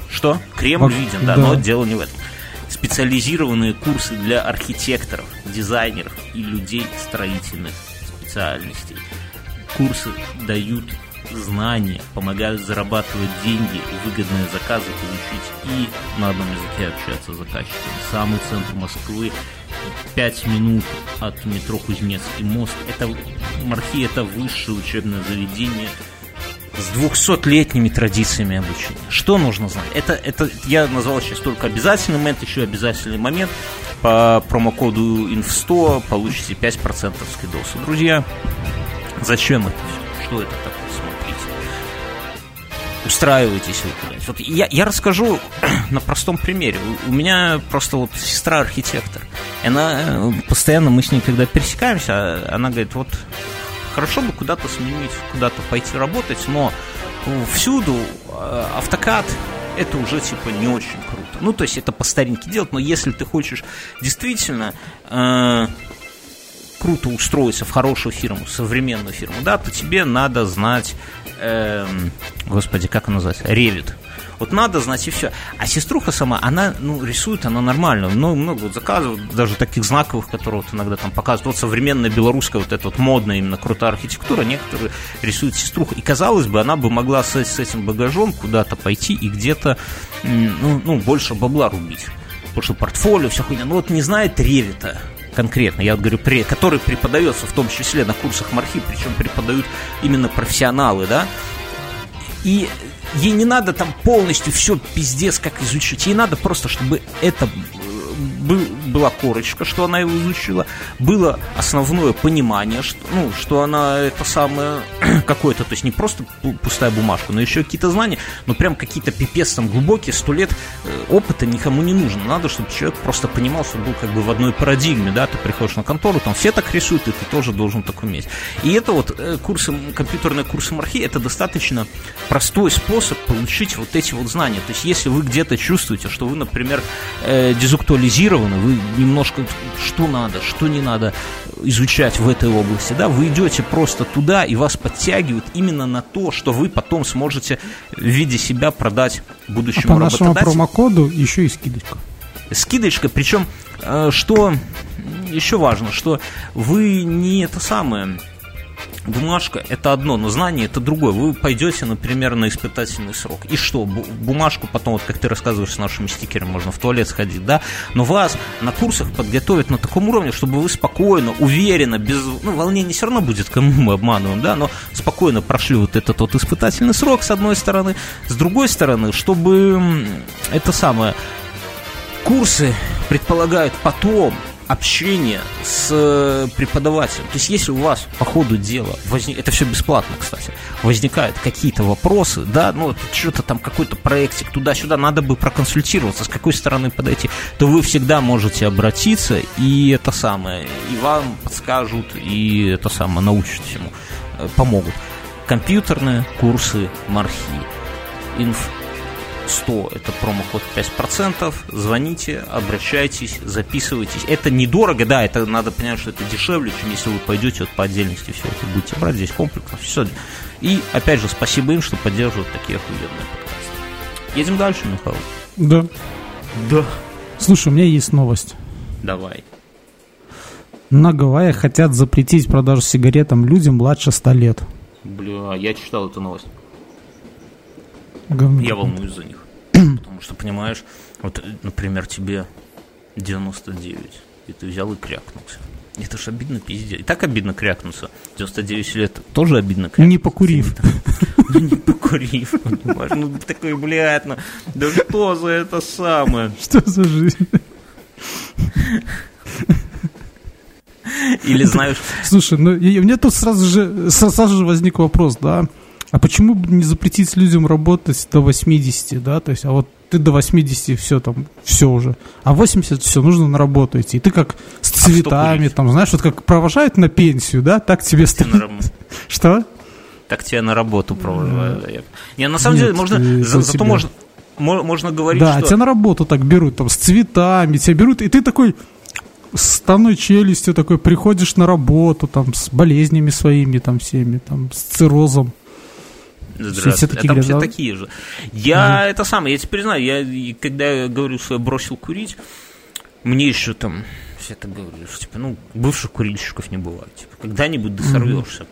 Что? Кремль в... виден, да, да, но дело не в этом. Специализированные курсы для архитекторов, дизайнеров и людей строительных специальностей. Курсы дают... знания, помогают зарабатывать деньги, выгодные заказы получить и на одном языке общаться с заказчиком. Самый центр Москвы, пять минут от метро Кузнецкий мост. Это МАРХИ, это высшее учебное заведение с двухсотлетними традициями обучения. Что нужно знать? Это, это я назвал сейчас только обязательный момент, еще обязательный момент. По промокоду инфа сто получите пять процентов скидоса. Друзья, зачем это все? Что это такое? Устраивайтесь вы куда-нибудь. Вот я, я расскажу на простом примере. У меня просто вот сестра архитектор. Она постоянно, мы с ней когда пересекаемся, она говорит, вот хорошо бы куда-то сменить, куда-то пойти работать, но всюду автокад — это уже типа не очень круто. Ну, то есть это по старинке делать, но если ты хочешь действительно... Э- круто устроиться в хорошую фирму, в современную фирму, да, то тебе надо знать, эм, господи, как она называется, Revit. Вот надо знать и все. А сеструха сама, она, ну, рисует, она нормально, но много вот заказов, даже таких знаковых, которые вот иногда там показывают. Вот современная белорусская, вот эта вот модная именно крутая архитектура, некоторые рисуют сеструха. И, казалось бы, она бы могла с, с этим багажом куда-то пойти и где-то, ну, ну, больше бабла рубить. Потому что портфолио, вся хуйня. Ну, вот не знает Revit-а конкретно, я вот говорю, при, который преподается в том числе на курсах МАРХИ, причем преподают именно профессионалы, да, и ей не надо там полностью все пиздец как изучить, ей надо просто, чтобы это был, была корочка, что она его изучила, было основное понимание, что, ну, что она это самое какое-то, то есть не просто пустая бумажка, но еще какие-то знания, но прям какие-то пипец там глубокие, сто лет опыта никому не нужно, надо, чтобы человек просто понимал, что был как бы в одной парадигме, да, ты приходишь на контору, там все так рисуют, и ты тоже должен так уметь. И это вот курсы, компьютерные курсы МАРХИ, это достаточно простой способ получить вот эти вот знания, то есть если вы где-то чувствуете, что вы, например, дезактуализируете, вы немножко что надо, что не надо изучать в этой области, да, вы идете просто туда, и вас подтягивают именно на то, что вы потом сможете в виде себя продать будущему а по работодателю. По нашему промокоду еще и скидочка. Скидочка, причем, что еще важно, что вы не это самое... Бумажка — это одно, но знание — это другое. Вы пойдете, например, на испытательный срок. И что? Бумажку потом, вот как ты рассказываешь, с нашими стикерами можно в туалет сходить, да? Но вас на курсах подготовят на таком уровне, чтобы вы спокойно, уверенно, без... Ну, волнение все равно будет, кому мы обманываем, да? Но спокойно прошли вот этот вот испытательный срок, с одной стороны. С другой стороны, чтобы... Это самое... Курсы предполагают потом... общение с преподавателем. То есть, если у вас по ходу дела возник... это все бесплатно, кстати, возникают какие-то вопросы, да, ну, что-то там, какой-то проектик туда-сюда, надо бы проконсультироваться, с какой стороны подойти, то вы всегда можете обратиться, и это самое, и вам подскажут, и это самое, научат всему, помогут. Компьютерные курсы МАРХИ. Инф сто это промокод пять процентов. Звоните, обращайтесь, записывайтесь. Это недорого, да, это надо понимать, что это дешевле, чем если вы пойдете вот по отдельности все это будете брать, здесь комплексно, все. И опять же, спасибо им, что поддерживают такие охуенные подкасты. Едем дальше, Михаил. Да. Да. Слушай, у меня есть новость. Давай. На Гавайях хотят запретить продажу сигаретам людям младше ста лет. Бля, я читал эту новость. Говно. Я волнуюсь за них. Потому что, понимаешь, вот, например, тебе девяносто девять, и ты взял и крякнулся. Это ж обидно пиздец. И так обидно крякнуться. девяносто девять лет тоже обидно крякнуться. Не покурив. Ну, не покурив, понимаешь. Ну, такой, блядь, ну, да что за это самое? Что за жизнь? Или знаешь... Слушай, ну, и у меня тут сразу же, сразу же возник вопрос, да? А почему бы не запретить людям работать до восьмидесяти, да? То есть, а вот ты до восьмидесяти все там, все уже. А восемьдесят все, нужно на работу идти. И ты как с цветами, а там, знаешь, вот как провожают на пенсию, да? Так тебе станет. Что? Так тебя на работу провожают. Yeah. Не, на самом Нет, деле, можно... За, зато можно, можно говорить, да, что... Да, тебя на работу так берут, там, с цветами тебя берут, и ты такой... С станной челюстью такой приходишь на работу, там, с болезнями своими, там, всеми, там, с циррозом. Здравствуйте, а там все такие же. Я mm-hmm. это самое, я теперь знаю, я, когда я говорю, что я бросил курить, мне еще там все это говорили, что, типа, ну, бывших курильщиков не бывает, типа, когда-нибудь досорвешься. Mm-hmm.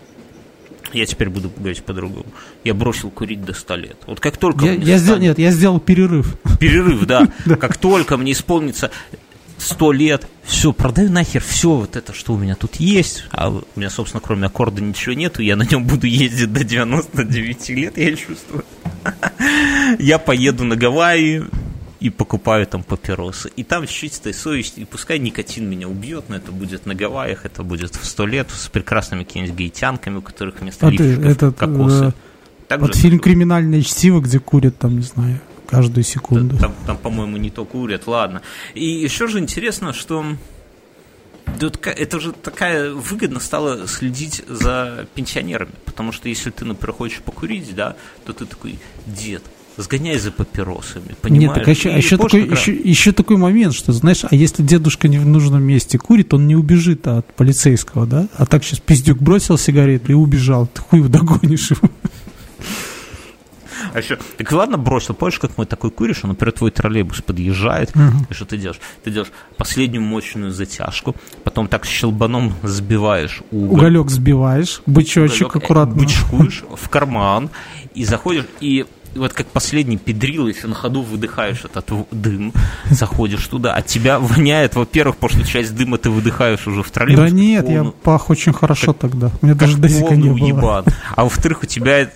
Я теперь буду говорить по-другому. Я бросил курить до ста лет. Вот как только... Я, я сделал, нет, я сделал перерыв. Перерыв, да. Как только мне исполнится... Сто лет, все, продаю нахер все вот это, что у меня тут есть. А у меня, собственно, кроме аккорда ничего нету. Я на нем буду ездить до девяноста девяти лет, я чувствую. Я поеду на Гавайи и покупаю там папиросы. И там с чистой совестью, и пускай никотин меня убьет, но это будет на Гавайях, это будет в сто лет с прекрасными какими-нибудь гаитянками, у которых вместо лифчиков кокосы. Вот фильм «Криминальное чтиво», где курят там, не знаю, каждую секунду. Там, там, по-моему, не то курят, ладно. И еще же интересно, что это же такая выгодно стало следить за пенсионерами, потому что если ты, например, хочешь покурить, да, то ты такой, дед, сгоняй за папиросами, понимаешь? Нет, так а еще, а еще, такой, еще, еще такой момент, что, знаешь, а если дедушка не в нужном месте курит, он не убежит от полицейского, да? А так сейчас пиздюк бросил сигарету и убежал, ты хуй догонишь его. А еще, так ладно, бросил, помнишь, как мы такой куришь, а, например, твой троллейбус подъезжает, uh-huh. и что ты делаешь? Ты делаешь последнюю мощную затяжку, потом так щелбаном сбиваешь уголь. Уголек сбиваешь, бычочек уголек, аккуратно. Бычкуешь в карман и заходишь, и вот как последний педрил, если на ходу выдыхаешь этот дым, заходишь туда, а тебя воняет, во-первых, потому что часть дыма ты выдыхаешь уже в троллейбус. Да нет, полную, я пах очень хорошо как, тогда, у меня даже дозика не было. Ебан. А во-вторых, у тебя...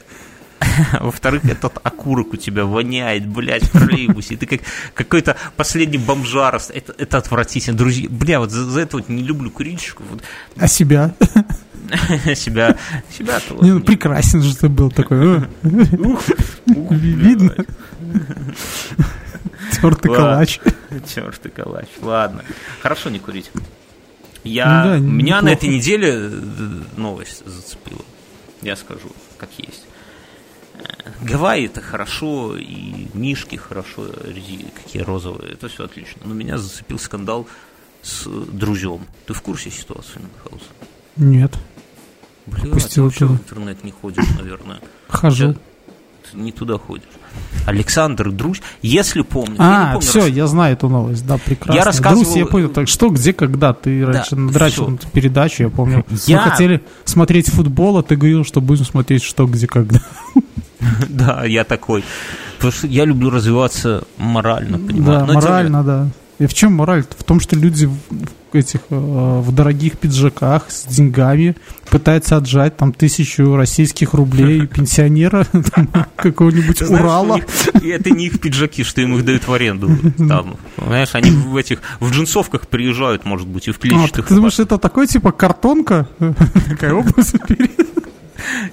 Во-вторых, этот окурок у тебя воняет, блядь, в троллейбусе. Ты как какой-то последний бомжар. Это, это отвратительно. Друзья, бля, вот за, за это вот не люблю курильщиков. Вот. А себя? Себя. Себя-то. Не, ну, прекрасен же ты был такой. Видно? Тёртый калач. Тёртый калач. Ладно. Хорошо не курить. Я... Меня на этой неделе новость зацепила. Я скажу, как есть. Гавайи это хорошо, и мишки хорошо, и какие розовые, это все отлично. Но меня зацепил скандал с Друзем. Ты в курсе ситуации, Мюнхгаузен? Нет. Блин, ты вообще в интернет не ходишь, наверное. Хожу. Ты, ты не туда ходишь. Александр Друзь, если помнишь. А, я помню, все, раз... я знаю эту новость, да, прекрасно. Я рассказывал... Друзь, я понял, так что, где, когда, ты раньше драчил эту передачу, я помню. Я... Мы хотели смотреть футбол, а ты говорил, что будем смотреть «Что? Где? Когда?». Да, я такой. Потому что я люблю развиваться морально, понимаешь? Да, морально, да. И в чем мораль? В том, что люди в этих в дорогих пиджаках с деньгами пытаются отжать там тысячу российских рублей пенсионера какого-нибудь Урала. И это не их пиджаки, что им их дают в аренду. Понимаешь, они в этих в джинсовках приезжают, может быть, и в клетчатых. Ты думаешь, это такой типа картонка? Такая обувь перед.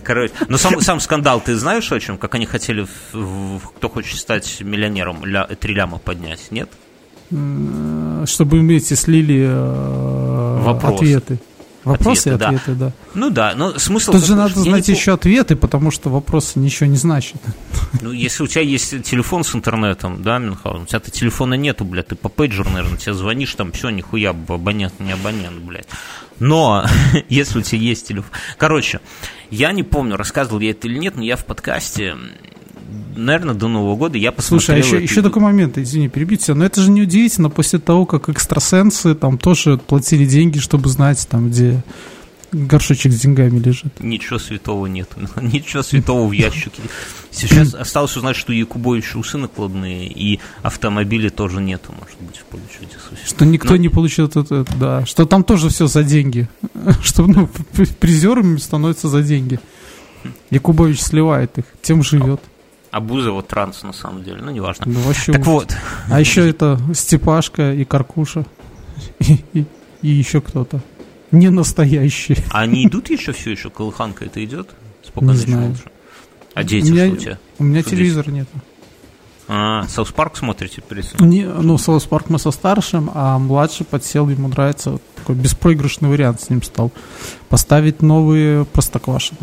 Короче, но сам, сам скандал, ты знаешь о чем? Как они хотели, в, в, кто хочет стать миллионером, ля, три ляма поднять, нет? Чтобы мы эти слили э, ответы. Вопросы ответы, и ответы, да. да. Ну да, но смысл... Тут же надо знать не... еще ответы, потому что вопросы ничего не значат. Ну, если у тебя есть телефон с интернетом, да, Мюнхгаузен, у тебя-то телефона нету, блядь, ты по пейджеру, наверное, тебе звонишь, там, все, нихуя, абонент, не абонент, блядь. Но, если у тебя есть телефон... Короче, я не помню, рассказывал я это или нет, но я в подкасте... Наверное, до Нового года я посмотрел... Слушай, а еще, эту... еще такой момент, извини, перебить тебя, но это же не удивительно после того, как экстрасенсы там тоже платили деньги, чтобы знать, там, где горшочек с деньгами лежит. Ничего святого нет, ничего святого в ящике. Сейчас осталось узнать, что у Якубовича усы накладные, и автомобиля тоже нету, может быть, в поле чудес. Что никто но... не получил это, да, что там тоже все за деньги, что ну, призерами становятся за деньги. Якубович сливает их, тем живет. Абузова транс, на самом деле, ну, неважно. Ну, вообще так вот. А еще это Степашка и Каркуша, и, и, и еще кто-то. Не настоящий. А они идут еще все еще? Колыханка это идет? Спокойно еще лучше. А дети у меня, что у тебя? У меня что телевизора здесь? Нет. А, South Park смотрите? Не, ну, South Park мы со старшим, а младший подсел, ему нравится. Вот такой беспроигрышный вариант с ним стал. Поставить новые Простоквашино.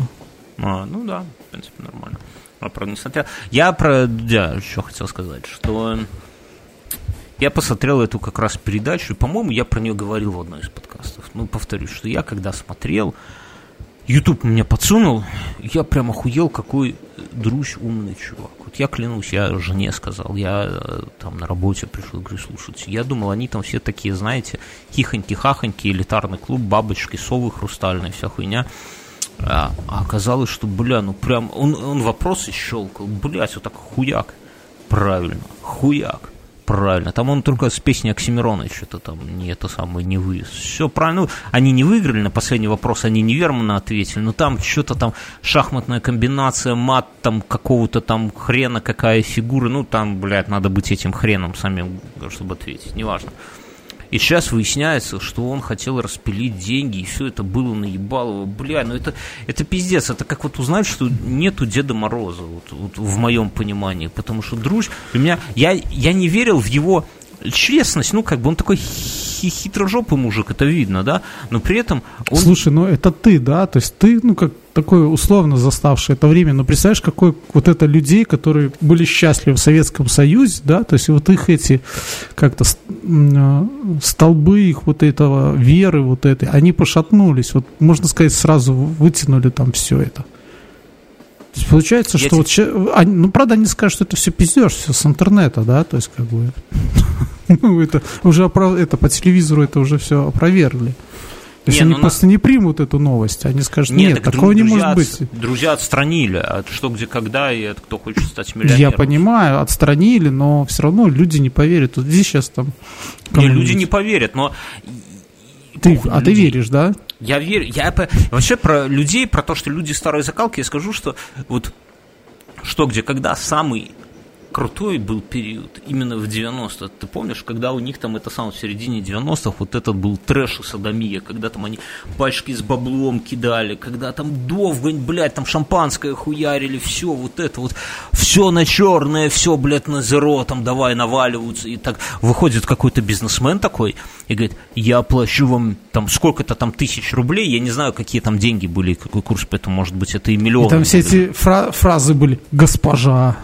А, ну да, в принципе, нормально. А, правда, не смотрел. Я про Дудя еще хотел сказать, что я посмотрел эту как раз передачу, и, по-моему, я про нее говорил в одной из подкастов. Ну, повторюсь, что я, когда смотрел, YouTube меня подсунул, я прям охуел, какой Друзь умный чувак. Вот я клянусь, я жене сказал, я там на работе пришел, говорю, слушайте, я думал, они там все такие, знаете, хихоньки-хахоньки, элитарный клуб, бабочки, совы хрустальные, вся хуйня. А оказалось, что, бля, ну прям он, он вопросы щелкал, блядь, вот так хуяк, правильно, хуяк, правильно. Там он только с песни Оксимирона что-то там не это самое не вывез. Все правильно, ну, они не выиграли на последний вопрос, они неверно ответили, но там что-то там шахматная комбинация, мат там какого-то там хрена, какая фигура, ну там, блядь, надо быть этим хреном самим, чтобы ответить, неважно. И сейчас выясняется, что он хотел распилить деньги, и все это было наебалово. Бля, ну это, это пиздец. Это как вот узнать, что нету Деда Мороза, вот, вот в моем понимании. Потому что Друзь, у меня, я, я не верил в его честность. Ну, как бы он такой хитрожопый мужик, это видно, да? Но при этом он... Слушай, ну это ты, да? То есть ты, ну как такой условно заставший это время. Но представляешь, какой вот это людей, которые были счастливы в Советском Союзе, да, то есть вот их эти как-то столбы их вот этого веры вот этой, они пошатнулись. Вот можно сказать, сразу вытянули там все это. То есть получается, я что тебе... вот они, ну правда они скажут, что это все пиздеж, все с интернета, да, то есть как бы ну это уже это по телевизору это уже все опровергли. То есть не, они ну, просто на... не примут эту новость. Они скажут, нет, нет так такого друзья, не может быть. Друзья отстранили от «Что, где, когда» и от «Кто хочет стать миллионером». Я понимаю, отстранили, но все равно люди не поверят. Вот здесь сейчас там... Не, люди не поверят, но... Ты, Пух, а людей. Ты веришь, да? Я верю. Я... Вообще про людей, про то, что люди старой закалки, я скажу, что вот «Что, где, когда» самый... Крутой был период именно в девяностые. Ты помнишь, когда у них там это самое в середине девяностых вот этот был трэш и садомия, когда там они пачки с баблом кидали, когда там довгань, блядь, там шампанское хуярили, все вот это вот, все на черное, все, блядь, на зеро, там давай наваливаются. И так выходит какой-то бизнесмен такой и говорит, я плачу вам там сколько-то там тысяч рублей, я не знаю, какие там деньги были, какой курс, поэтому может быть это и миллионы. И там все эти фра- фразы были, госпожа.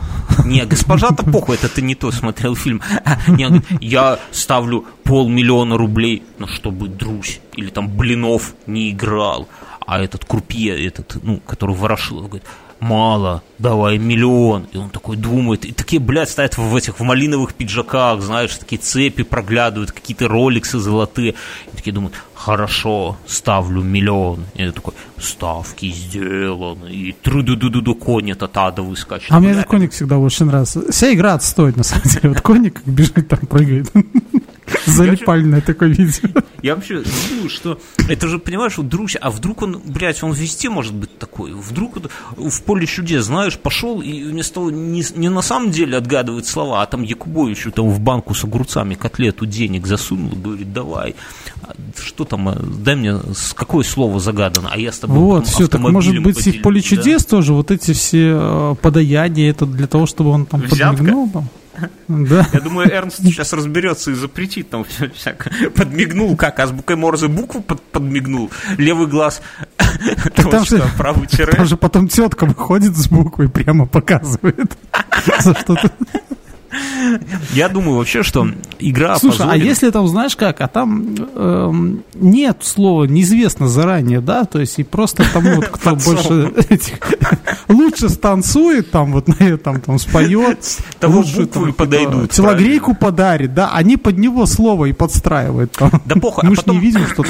Не, госпожа. Пожалуйста, похуй, это ты не то смотрел фильм. Нет, я ставлю полмиллиона рублей, но чтобы Друзь или там Блинов не играл. А этот крупье, этот, ну, который ворошил, говорит, мало, давай миллион. И он такой думает. И такие, блядь, стоят в этих в малиновых пиджаках, знаешь, такие цепи проглядывают, какие-то роликсы золотые. И такие думают, хорошо, ставлю миллион. И я такой, ставки сделаны. И тру-ду-ду-ду-ду, конь этот адовый скачет. А мне этот коник всегда очень нравится. Вся игра отстоит, на самом деле. Вот коник бежит, там прыгает. Залипальное такое видео. Я вообще думаю, что это же, понимаешь, вот Друзь, а вдруг он, блядь, он везде может быть такой. Вдруг вот в поле чудес, знаешь, пошел и вместо того не, не на самом деле отгадывает слова, а там Якубовичу там в банку с огурцами котлету денег засунул и говорит, давай, что там, дай мне, какое слово загадано, а я с тобой вот, все, так может быть поделюсь, и в поле чудес да? Тоже вот эти все подаяния, это для того, чтобы он там подмигнул там. Да. Я думаю, Эрнст сейчас разберется и запретит там всякое. Подмигнул, как азбукой Морзе букву под, подмигнул, левый глаз, там же, правый тире. Там же потом тетка выходит с буквой, прямо показывает. Я думаю вообще, что игра... Слушай, позорит. А если там, знаешь как, а там эм, нет слова «неизвестно» заранее, да, то есть и просто тому, вот, кто больше этих, лучше станцует, там вот на этом там споет, того буквы подойдут, телогрейку подарит, да, они под него слово и подстраивают. Там. Да похуй, мы а потом, не видим, что...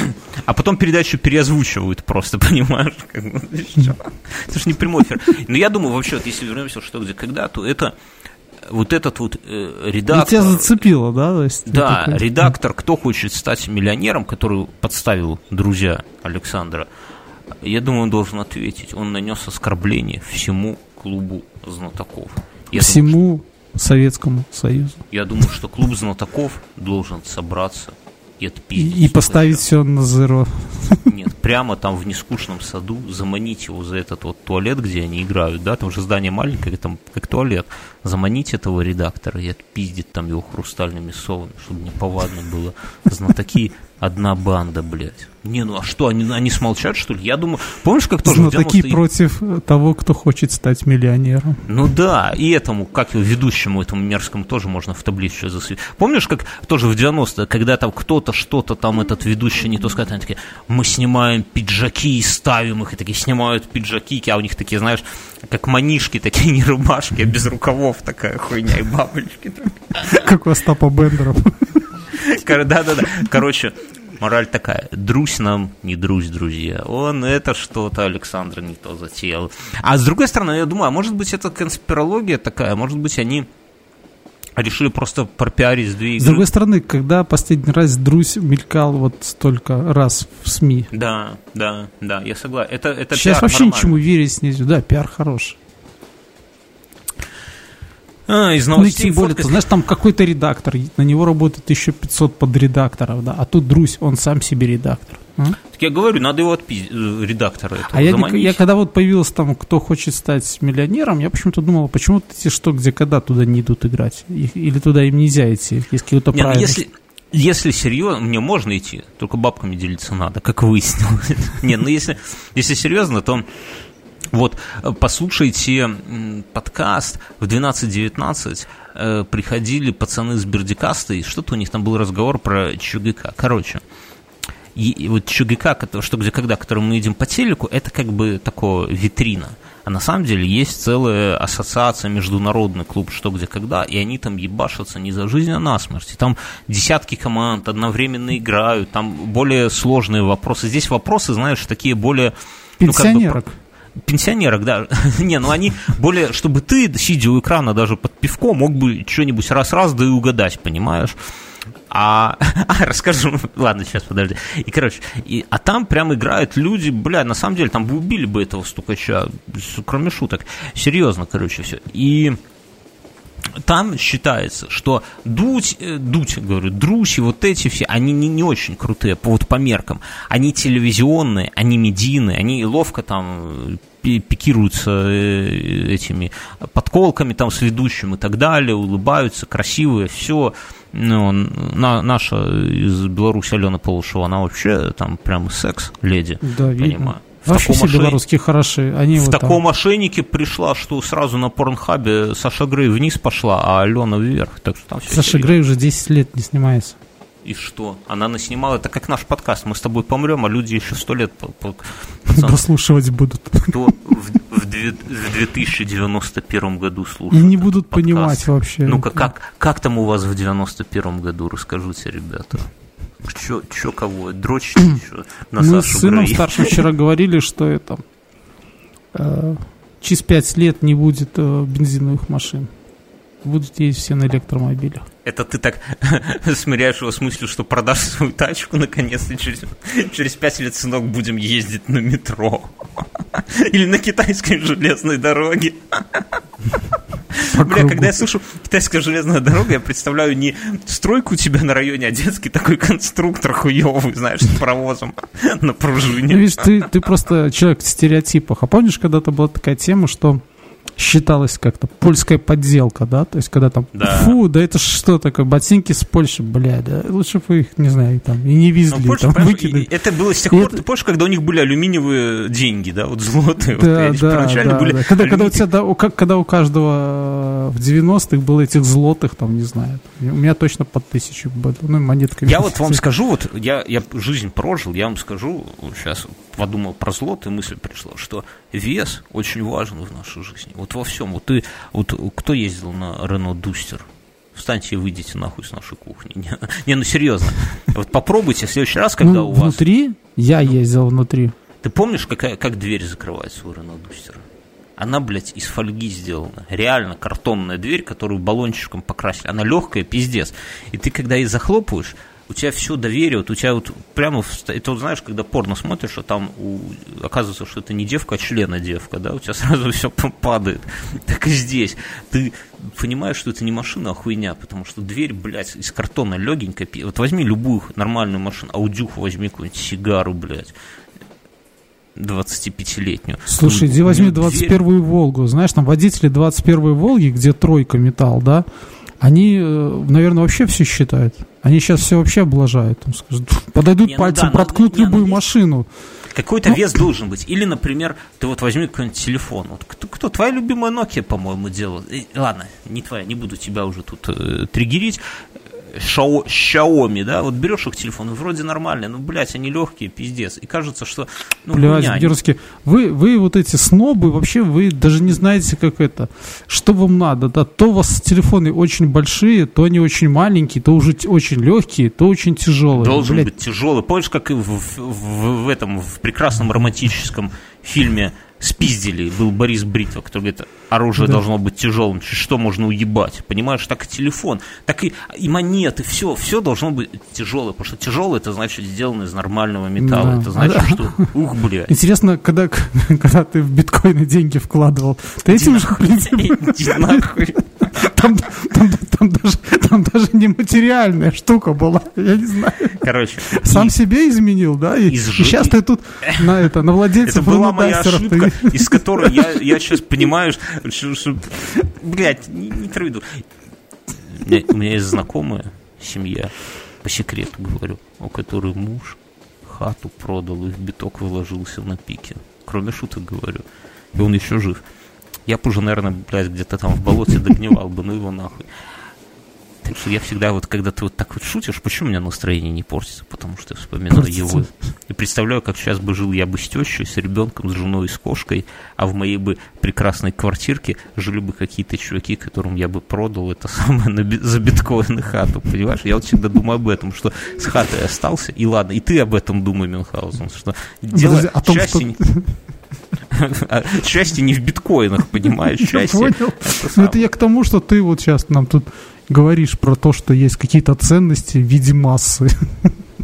а потом передачу переозвучивают просто, понимаешь? Это же не прямой эфир. Но я думаю вообще, если вернемся «Что? Где? Когда?», то это... Вот этот вот э, редактор... И тебя зацепило, да? То есть, да, такой... редактор «Кто хочет стать миллионером», который подставил друзья Александра, я думаю, он должен ответить. Он нанес оскорбление всему клубу знатоков. Я всему думаю, что... Советскому Союзу. Я думаю, что клуб знатоков должен собраться и отпиздить. И, и поставить все на зеро. Нет, прямо там в нескучном саду заманить его за этот вот туалет, где они играют, да, там же здание маленькое, там как туалет, заманить этого редактора и отпиздить там его хрустальными совами, чтобы неповадно было. Знатоки одна банда, блядь. Не, ну а что, они, они смолчат, что ли? Я думаю, помнишь, как тоже... Знатоки девяностые... против того, кто хочет стать миллионером. Ну да, и этому, как и ведущему этому мерзкому, тоже можно в табличку засветить. Помнишь, как тоже в девяностые, когда там кто-то, что-то там, этот ведущий не то сказать, они такие, мы снимаем пиджаки и ставим их, и такие снимают пиджаки, а у них такие, знаешь, как манишки, такие не рубашки, а без рукавов такая хуйня и бабочки. Как у Остапа Бендера. Да-да-да, короче... Мораль такая, друзь нам, не друзь, друзья. Он это что-то, Александр, не то затеял. А с другой стороны, я думаю, а может быть, это конспирология такая, может быть, они решили просто пропиарить две игры. С другой стороны, когда последний раз Друзь мелькал вот столько раз в СМИ. Да, да, да, я согласен. Это, это сейчас вообще нормально. Ничему верить нельзя, да, пиар хороший. А, из ну и тем более, ты знаешь, там какой-то редактор, на него работает еще пятьсот подредакторов, да, а тут Друзь, он сам себе редактор. А? Так я говорю, надо его отпиздить, редактора этого, а заманить. Я, я когда вот появился там «Кто хочет стать миллионером», я почему-то думал, почему эти «Что? Где? Когда?» туда не идут играть, или туда им нельзя идти, если кто-то правильно... Если... Если серьезно, мне можно идти, только бабками делиться надо, как выяснилось. Не, ну если серьезно, то... Вот, послушайте подкаст в двенадцать девятнадцать э, приходили пацаны с Бердикаста, и что-то у них там был разговор про ЧГК. Короче, и, и вот ЧГК, «Что? Где? Когда?», который мы видим по телеку, это как бы такое витрина. А на самом деле есть целая ассоциация, международный клуб «Что? Где? Когда?», и они там ебашатся не за жизнь, а насмерть. И там десятки команд одновременно играют, там более сложные вопросы. Здесь вопросы, знаешь, такие более... Пенсионерок. Ну, как бы, пенсионерок, да. Не, ну они более, чтобы ты, сидя у экрана даже под пивко, мог бы что-нибудь раз-раз да и угадать, понимаешь? А, а расскажу, ладно, сейчас, подожди. И, короче, и, а там прям играют люди, бля, на самом деле, там бы убили бы этого стукача, кроме шуток. Серьезно, короче, все. И... Там считается, что Дудь, Дудь, говорю, Друзь и вот эти все, они не, не очень крутые, вот по меркам. Они телевизионные, они медийные, они ловко там пикируются этими подколками там с ведущим и так далее, улыбаются, красивые, все. Ну, на, наша из Беларуси Алена Полушева, она вообще там прям секс-леди, да, понимаю. Вообще все мошен... белорусские хороши. Они в вот таком там... ошейнике пришла, что сразу на Порнхабе Саша Грей вниз пошла, а Алена вверх. Так что там все Саша серьезно. Грей уже десять лет не снимается. И что? Она наснимала, это как наш подкаст. Мы с тобой помрем, а люди еще сто лет послушивать будут. Кто в две тысячи девяносто первом году слушает? И не будут понимать вообще. Ну-ка, как там у вас в девяносто первом году? Расскажите, ребята. Чё, чё кого? Дрочь? Чё? На мы Сашу с сыном Грей. Старшим вчера говорили, что это э, через пять лет не будет э, бензиновых машин. Будут ездить все на электромобилях. Это ты так смиряешь его с мыслью, что продашь свою тачку наконец-то, и через, через пять лет, сынок, будем ездить на метро. Или на китайской железной дороге. Бля, когда я слышу китайская железная дорога, я представляю не стройку у тебя на районе, а детский такой конструктор хуёвый, знаешь, с паровозом на пружине. Ну, видишь, ты, ты просто человек в стереотипах. А помнишь, когда-то была такая тема, что считалось как-то польская подделка, да, то есть когда там, да. фу, да это что такое, ботинки с Польши, блядь, да? Лучше бы их, не знаю, там, и не везли, Польша, там, выкидывали. Это было с тех пор, это... ты помнишь, когда у них были алюминиевые деньги, да, вот золотые, да, вот, да, да, да. Были когда, когда, у тебя, да, как, когда у каждого в девяностых было этих злотых, там, не знаю, у меня точно по тысячу было, ну, монетками. Я вот вам скажу, вот, я, я жизнь прожил, я вам скажу, вот сейчас подумал про злот, и мысль пришла, что вес очень важен в нашей жизни. Вот во всем. Вот ты, вот кто ездил на Рено Дустер? Встаньте и выйдите нахуй с нашей кухни. Не, не, ну серьезно. Вот попробуйте в следующий раз, когда ну, у вас... Внутри? Я ну, ездил внутри. Ты помнишь, какая, как дверь закрывается у Рено Дустера? Она, блядь, из фольги сделана. Реально картонная дверь, которую баллончиком покрасили. Она легкая, пиздец. И ты, когда ее захлопываешь, у тебя все доверие, вот у тебя вот прямо... В... Ты вот знаешь, когда порно смотришь, а там у... оказывается, что это не девка, а члена девка, да? У тебя сразу все падает. Так и здесь. Ты понимаешь, что это не машина, а хуйня, потому что дверь, блядь, из картона легенькая. Вот возьми любую нормальную машину, аудюху возьми, какую-нибудь сигару, блядь. двадцатипятилетнюю. Слушай, иди возьми двадцать первую «Волгу». Знаешь, там водители двадцать первой «Волги», где тройка металл, да? Они, наверное, вообще все считают. Они сейчас все вообще облажают. Там скажут, подойдут не, ну пальцем, да, проткнут не, любую не, машину. Какой-то ну, вес должен быть. Или, например, ты вот возьми какой-нибудь телефон. Вот кто, кто? Твоя любимая Nokia, по-моему, делала. Ладно, не твоя, не буду тебя уже тут э, триггерить. Шао, Xiaomi, да, вот берешь их телефон, вроде нормальные, но, блядь, они легкие, пиздец. И кажется, что... Ну, блядь, Бьернский, вы, вы вот эти снобы, вообще вы даже не знаете, как это, что вам надо, да, то у вас телефоны очень большие, то они очень маленькие, то уже очень легкие, то очень тяжелые. Должен блядь. быть тяжелый. Помнишь, как и в, в, в, в этом, в прекрасном романтическом фильме «Спиздили» был Борис Бритва, который говорит, оружие да. должно быть тяжелым, что можно уебать, понимаешь, так и телефон, так и, и монеты, все, все должно быть тяжелое, потому что тяжелое, это значит сделано из нормального металла, да. это значит, да. что, ух, блядь. Интересно, когда, когда ты в биткоины деньги вкладывал, ты этим же, в принципе, нахуй. Там, там, там, даже, там даже нематериальная штука была, я не знаю. Короче. Сам и, себе изменил, да? И, изж... и сейчас ты тут на, это, на владельцев. Это была моя ошибка, ты... из которой я, я сейчас понимаю, что... что блядь, не, не травиду. У меня, у меня есть знакомая семья, по секрету говорю, у которой муж хату продал и в биток выложился на пике. Кроме шуток говорю. И он еще жив. Я бы уже, наверное, блядь, где-то там в болоте догнивал бы, ну его нахуй. Так что я всегда вот, когда ты вот так вот шутишь, почему у меня настроение не портится? Потому что я вспоминаю портится. его. И представляю, как сейчас бы жил я бы с тещей, с ребенком, с женой, с кошкой, а в моей бы прекрасной квартирке жили бы какие-то чуваки, которым я бы продал это самое на би- за биткоины хату, понимаешь? Я вот всегда думаю об этом, что с хатой остался, и ладно, и ты об этом думай, Мюнхгаузен, что дело счастье... Счастье не в биткоинах, понимаешь? Счастье. Я понял. Это, это я к тому, что ты вот сейчас нам тут говоришь про то, что есть какие-то ценности в виде массы.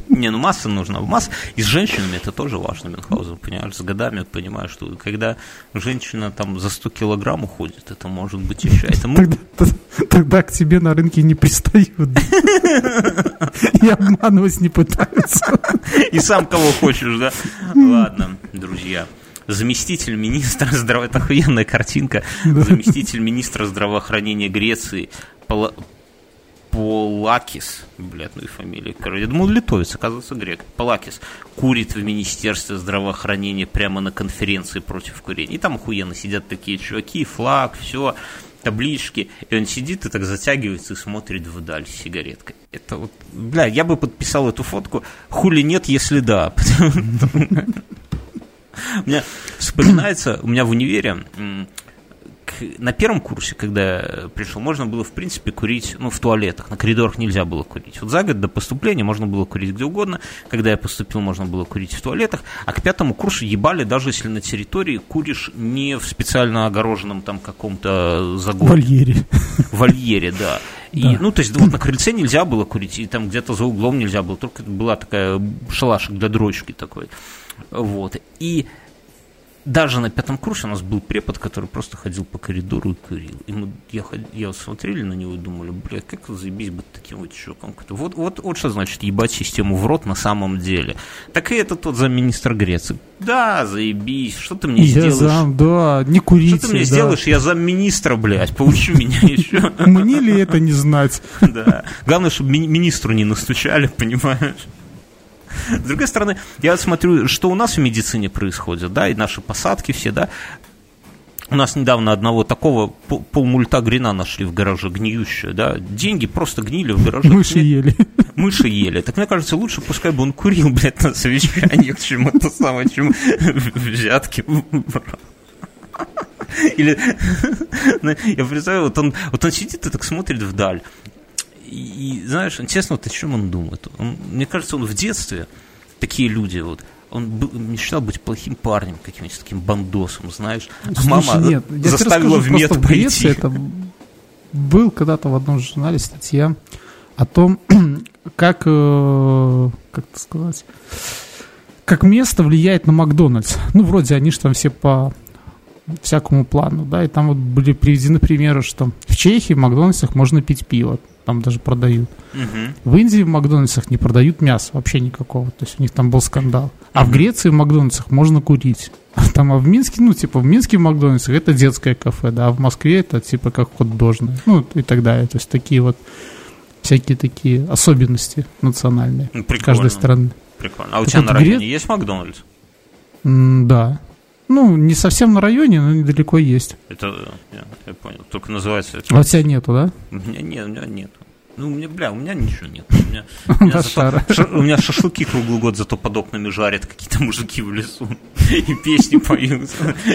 Не, ну масса нужна. Масса. И с женщинами это тоже важно, Мюнхгаузен, понимаешь? С годами понимаешь, что когда женщина там за сто килограмм уходит, это может быть еще... Это мы... тогда, тогда, тогда к тебе на рынке не пристают. И обманывать не пытаются. И сам кого хочешь, да? Ладно, друзья. Заместитель министра здравоохранения, это охуенная картинка, заместитель министра здравоохранения Греции Пола... Полакис, блядь, ну и фамилия, я думал, литовец, оказывается, грек, Полакис, курит в Министерстве здравоохранения прямо на конференции против курения, и там охуенно сидят такие чуваки, флаг, все, таблички, и он сидит и так затягивается и смотрит вдаль с сигареткой. Это вот, бля, я бы подписал эту фотку, хули нет, если да. У меня вспоминается, у меня в универе на первом курсе, когда я пришел, можно было, в принципе, курить, ну, в туалетах, на коридорах нельзя было курить. Вот за год до поступления можно было курить где угодно, когда я поступил, можно было курить в туалетах, а к пятому курсу ебали, даже если на территории куришь не в специально огороженном там каком-то загоне. Вольере. Вольере, да. И, да. Ну, то есть, вот на крыльце нельзя было курить, и там где-то за углом нельзя было, только была такая шалашик для дрочки такой. Вот, и даже на пятом курсе у нас был препод, который просто ходил по коридору и курил. И мы, я, я смотрели на него и думали, бля, как заебись быть таким вот чуваком. Вот, вот, вот что значит ебать систему в рот на самом деле. Так и это тот замминистра Греции. Да, заебись, что ты мне я сделаешь? Зам, да, не курите. Что ты мне да. сделаешь? Я замминистра, блядь, поучи меня еще. Мне ли это не знать? Да. Главное, чтобы министру не настучали, понимаешь? С другой стороны, я смотрю, что у нас в медицине происходит, да, и наши посадки все, да. У нас недавно одного такого полмульта грина нашли в гараже, гниющую, да. Деньги просто гнили в гараже. Мыши ели. Мыши ели. Так, мне кажется, лучше пускай бы он курил, блядь, на совещаниях, чем это самое, чем взятки брал. Или, я представляю, вот он, вот он сидит и так смотрит вдаль. И, и, знаешь, интересно, вот о чем он думает. Он, мне кажется, он в детстве, такие люди, вот, он был, мечтал быть плохим парнем, каким-нибудь таким бандосом, знаешь. Слушай, мама нет, заставила расскажу, в мед пойти. В Греции это был когда-то в одном журнале статья о том, как, как это сказать, как место влияет на Макдональдс. Ну, вроде они же там все по всякому плану, да, и там вот были приведены примеры, что в Чехии в Макдональдсах можно пить пиво, там даже продают. Uh-huh. В Индии в Макдональдсах не продают мясо вообще никакого, то есть у них там был скандал. Uh-huh. А в Греции в Макдональдсах можно курить. Там, а в Минске, ну, типа, в Минске в Макдональдсах это детское кафе, да, а в Москве это, типа, как хот-дожное, ну, и так далее. То есть такие вот всякие такие особенности национальные. Ну, прикольно. Каждой страны. Прикольно. А у так тебя вот на районе Гре... есть Макдональдс? М- да. Ну, не совсем на районе, но недалеко есть. Это, я, я понял, только называется... Это... А у тебя нету, да? У меня нет, у меня нету. Ну, у меня, бля, у меня ничего нет. У меня, у меня, зато, ш, у меня шашлыки круглый год зато под окнами жарят какие-то мужики в лесу. И песни поют.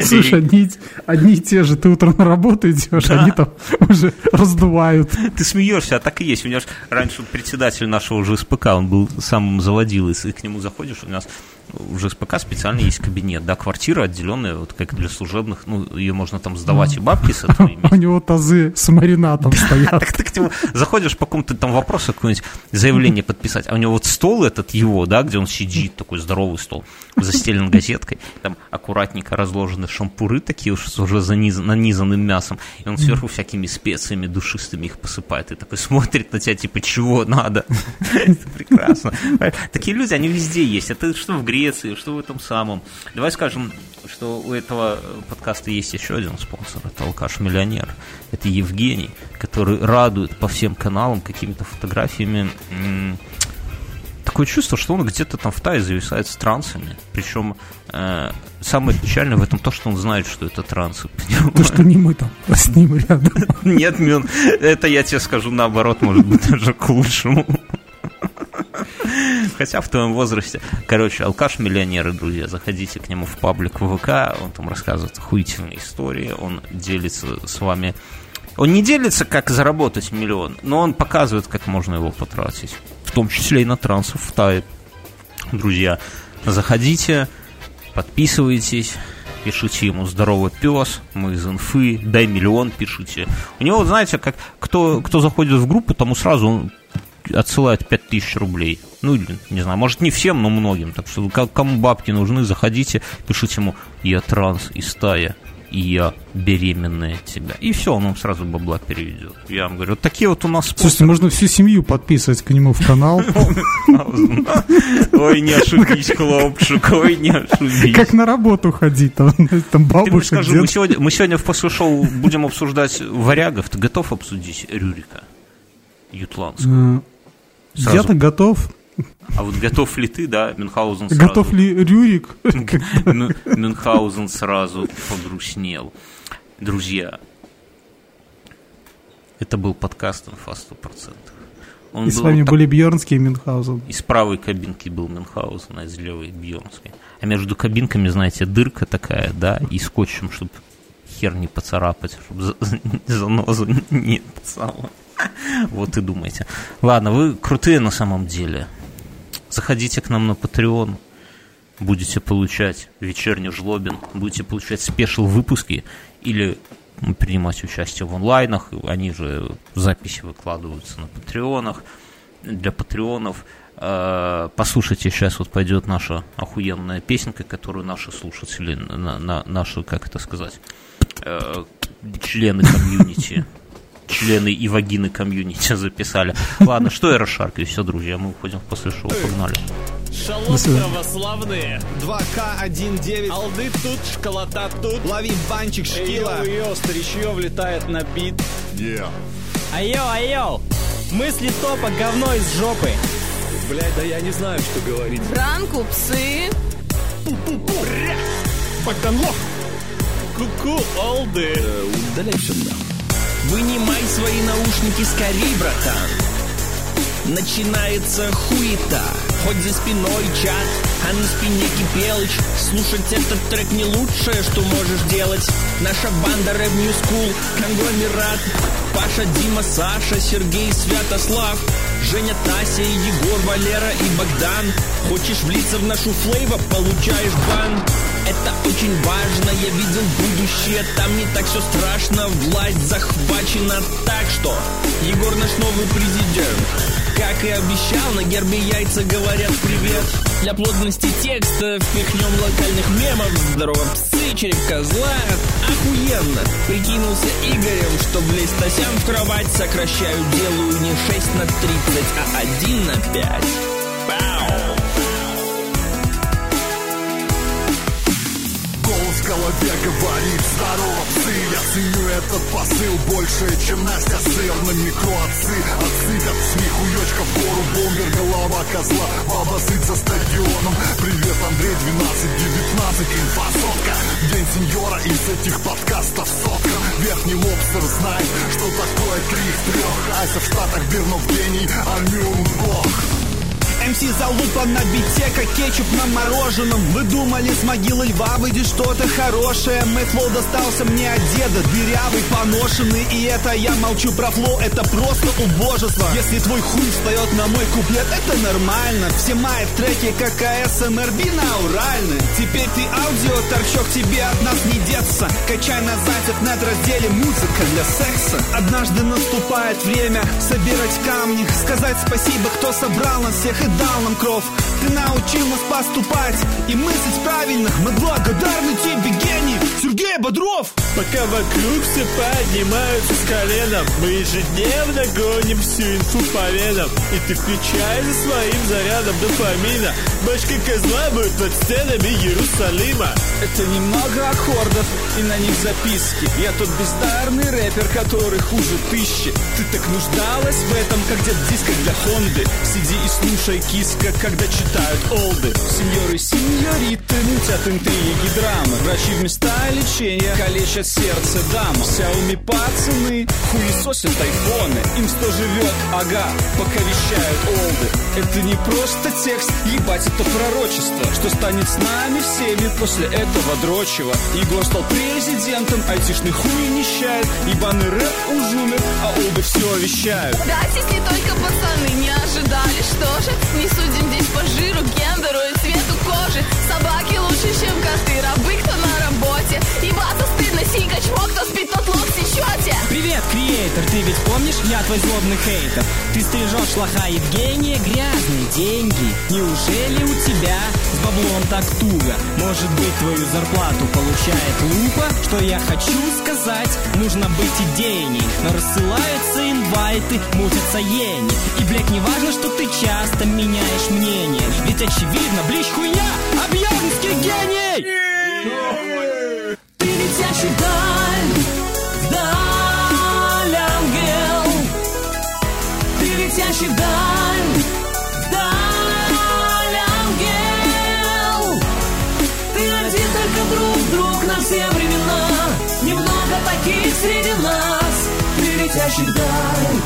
Слушай, одни, одни и те же. Ты утром на работу идешь, да. Они там уже раздувают. Ты смеешься, а так и есть. У меня же раньше председатель нашего ЖСПК, он был самым заводилой. И к нему заходишь, у нас в ЖСПК специально есть кабинет, да, квартира отделенная, вот как для служебных, ну, ее можно там сдавать и бабки с этого иметь. У него тазы с маринадом стоят. Так ты к нему заходишь по какому-то там вопросу, какое-нибудь заявление подписать, а у него вот стол этот его, да, где он сидит, такой здоровый стол, застелен газеткой, там аккуратненько разложены шампуры такие уж с уже нанизанным мясом, и он сверху всякими специями душистыми их посыпает, и такой смотрит на тебя, типа, чего надо? Это прекрасно. Такие люди, они везде есть, а ты что в Греции? Что в этом самом. Давай скажем, что у этого подкаста есть еще один спонсор. Это АлкашМиллионер. Это Евгений, который радует по всем каналам какими-то фотографиями. Такое чувство, что он где-то там в Тае зависает с трансами. Причем э, самое печальное в этом то, что он знает, что это трансы. То, что не мы там, а с ним рядом. Нет, Мюн, это я тебе скажу наоборот, может быть, даже к лучшему. Хотя в твоем возрасте. Короче, алкаш-миллионеры, друзья, заходите к нему в паблик ВК, он там рассказывает охуительные истории, он делится с вами... Он не делится, как заработать миллион, но он показывает, как можно его потратить. В том числе и на трансов в Тае. Друзья, заходите, подписывайтесь, пишите ему «Здорово, пес», «Мы из инфы», «Дай миллион», пишите. У него, знаете, как кто, кто заходит в группу, тому сразу он... отсылают пять тысяч рублей. Ну, или, не знаю, может не всем, но многим. Так что кому бабки нужны, заходите, пишите ему: я транс из Тая, и я беременная от тебя. И все, он вам сразу бабла переведет. Я вам говорю, вот такие вот у нас способы. Слушайте, можно всю семью подписывать к нему в канал. Ой, не ошибись, хлопчик, ой, не ошибись. Как на работу ходить, там бабушка. Мы сегодня в после шоу будем обсуждать варягов. Ты готов обсудить Рюрика ютландского? Сразу. Я-то готов. А вот готов ли ты, да, Мюнхгаузен сразу? Готов ли Рюрик? Мюнхгаузен сразу погрустнел. Друзья, это был подкаст «Инфа сто процентов». Он и был, с вами так... были Бьернский и Мюнхгаузен. Из правой кабинки был Мюнхгаузен, а из левой Бьернский. А между кабинками, знаете, дырка такая, да, и скотчем, чтобы хер не поцарапать, чтобы занозу не поцарапать. Вот и думаете. Ладно, вы крутые на самом деле. Заходите к нам на Patreon. Будете получать вечерний жлобин. Будете получать спешл-выпуски. Или принимать участие в онлайнах. Они же записи выкладываются на патреонах. Для патреонов Послушайте, сейчас вот пойдет наша охуенная песенка, которую наши слушатели, на, на, наши, как это сказать, э, члены комьюнити, члены и вагины комьюнити записали. Ладно, что я расшаркаю, все, друзья, мы уходим после шоу, погнали. Шалот православные, два ка девятнадцать, алды тут, школота тут, лови банчик шкила, йо-йо, старичье влетает на бит. Yeah. Айо, айо, мысли топа, говно из жопы. Блять, да я не знаю, что говорить. Бранку, псы. Пу-пу-пу. Богдан лох. Ку-ку, олды. Э, удаляй сюда. Вынимай свои наушники скорей, братан. Начинается хуета. Хоть за спиной чат, а на спине кипелыч. Слушать этот трек не лучшее, что можешь делать. Наша банда Рэп Нью Скул, конгломерат. Паша, Дима, Саша, Сергей, Святослав, Женя, Тася, Егор, Валера и Богдан. Хочешь влиться в нашу флейво, получаешь бан. Это очень важно, я видел будущее, там не так все страшно, власть захвачена. Так что, Егор наш новый президент. Как и обещал, на гербе яйца говорят привет. Для плотности текста впихнем локальных мемов. Здорово, псы, череп козла. Охуенно! Прикинулся Игорем, что влезть Тасям в кровать. Сокращаю, делаю не шесть на тридцать, а один на пять. Пау! В голове говорит здорово, псы. Я ценю этот посыл больше, чем Настя сыр. На микро отцы отсыпят смеху, ёчка в гору, бомбер, голова козла, баба сыт за стадионом. Привет, Андрей, двенадцать девятнадцать, инфа сотка. День сеньора, из этих подкастов сотка. Верхний лобстер знает, что такое три в трех. Ася в штатах, Бирнов гений, а Мюнхгаузен. МС залупа на бите, как кетчуп на мороженом. Вы думали, с могилы льва выйдет что-то хорошее. Мой флоу достался мне от деда, дырявый, поношенный. И это я молчу про флоу, это просто убожество. Если твой хуй встает на мой куплет, это нормально. Все мои треки, как АСМРБ, науральны. Теперь ты аудио, торчок, тебе от нас не деться. Качай назад в нет-разделе музыка для секса. Однажды наступает время собирать камни, сказать спасибо, кто собрал нас всех и дал нам кров. Ты научил нас поступать и мыслить правильно. Мы благодарны тебе, гений Сергей Бодров. Пока вокруг все поднимаются с коленом, мы ежедневно гоним всю инфу по венам. И ты включай за своим зарядом допамина. Башка козла будет под стенами Иерусалима. Это немного аккордов и на них записки. Я тот бездарный рэпер, который хуже тысячи. Ты так нуждалась в этом, как дед в дисках для Хонды. Сиди и слушай, киска, когда читают олды. Сеньоры, сеньориты, мутят интриги и драмы. Врачи в места лечения калечат сердце дамы. Сяоми пацаны хуесосят айфоны. Им сто живет, ага, пока вещают олды. Это не просто текст, ебать, это пророчество, что станет с нами всеми после этого дрочева. Егор стал президентом, айтишный хуй нищает. Ебаный рэп уж умер, а олды все вещают. Да, если только пацаны не ожидали, что же, не судим здесь по жиру, гендеру и цвету кожи. Собаки лучше, чем коты, рабы, кто на работе. Ебаться стыдно, синька, чмо, кто спит, тот лох в сечете. Привет, креатор, ты ведь помнишь, я твой злобный хейтер. Ты стрижешь лоха Евгения, грязные деньги. Неужели у тебя с баблом так туго? Может быть, твою зарплату получает лупа? Что я хочу сказать, нужно быть идейней. Но рассылаются инвайты, мутятся ени. И, блядь, не важно, что ты чай часто меняешь мнение, ведь очевидно, ближ хуя, а Бьернский гений! Ты летящий вдаль, вдаль, ангел. Ты летящий вдаль, вдаль, ангел. Ты один только друг, друг на все времена. Немного таких среди нас. Ты летящий вдаль,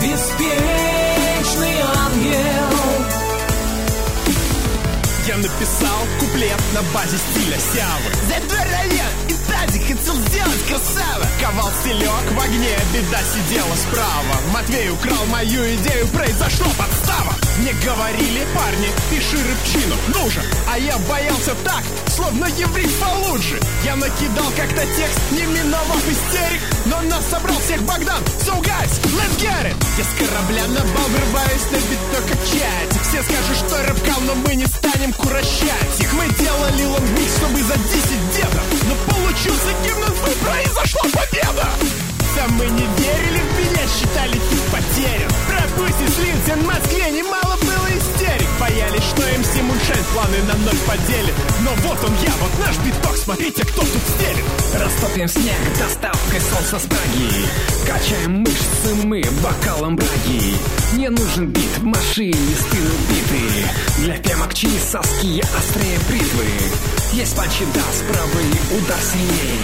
беспечный ангел. Я написал куплет на базе стиля сявы. За два район и тазик хотел сделать красава. Ковал стелек в огне беда сидела справа. Матвей украл мою идею, произошла подстава. Мне говорили парни, пиши рыбчину, ну же. А я боялся так, словно еврей получше. Я накидал как-то текст, не миновав истерик. Но нас собрал всех Богдан, so guys, let's get it. Я с корабля на бал врываюсь, на биток как чатик. Все скажут, что рыбкал, но мы не станем курощать их. Мы делали лонгмикс, чтобы за десять дедов. Но получился гимн инфы, произошла победа. Да мы не верили в меня, считали хит потерян. Пропустить слился в Москве, немало было истерик. Боялись, что эм си Муншайн планы на ноль поделит. Но вот он я, вот наш биток, смотрите, кто тут стелит. Растопим снег доставкой солнца с Праги. Качаем мышцы мы бокалом браги. Не нужен бит в машине, стыны биты. Для пемок чьи соски острее бритвы. Есть панчида с правой, удар сильней.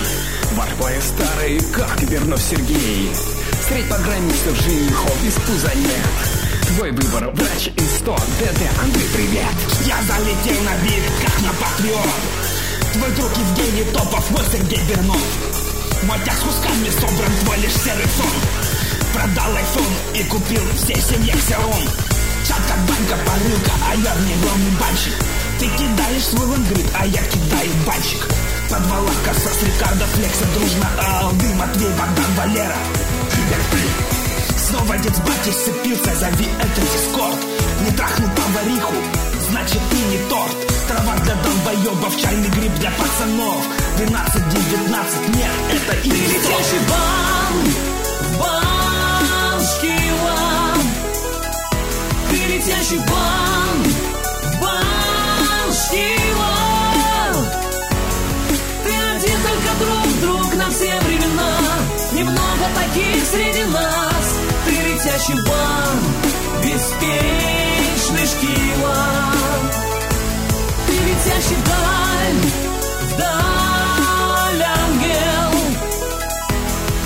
Ворвая старый, как вернув Сергей. Встреть по границу женихов из пуза нет. Твой выбор, врач и сто, ДД, Андрей, привет. Я залетел на бит, как на Patreon. Твой друг Евгений Топов, мой Сергей Бернов. Мой тяг с кусками собран, твой лишь серый сон. Продал айфон и купил всей семье Xeron. Чат как банька, парилка, а я в ней главный банщик. Ты кидаешь свой лонгрид, а я кидаю банщик. Подвала, коса с Рикардо, флекса дружно, алды, Матвей, Богдан, Валера. Привет, ты! Снова дед с батей сцепился, зови это дискорд. Не трахнул повариху, значит ты не торт. Трава для долбоебов, чайный гриб для пацанов. Двенадцать, девятнадцать, нет, это и не торт. Ты летишь и бам, бам, шкилам. Ты летишь и бам, бам, шкилам. Друг друг на все времена, немного таких среди нас. Ты летящий бан, беспечный шкила. Ты летящий вдаль, вдаль ангел.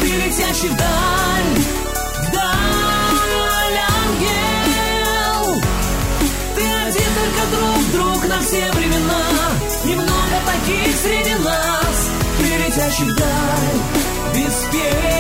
Ты летящий вдаль, вдаль ангел. Ты один только друг друг на все времена, немного таких среди нас. Летящий вдаль, без песни.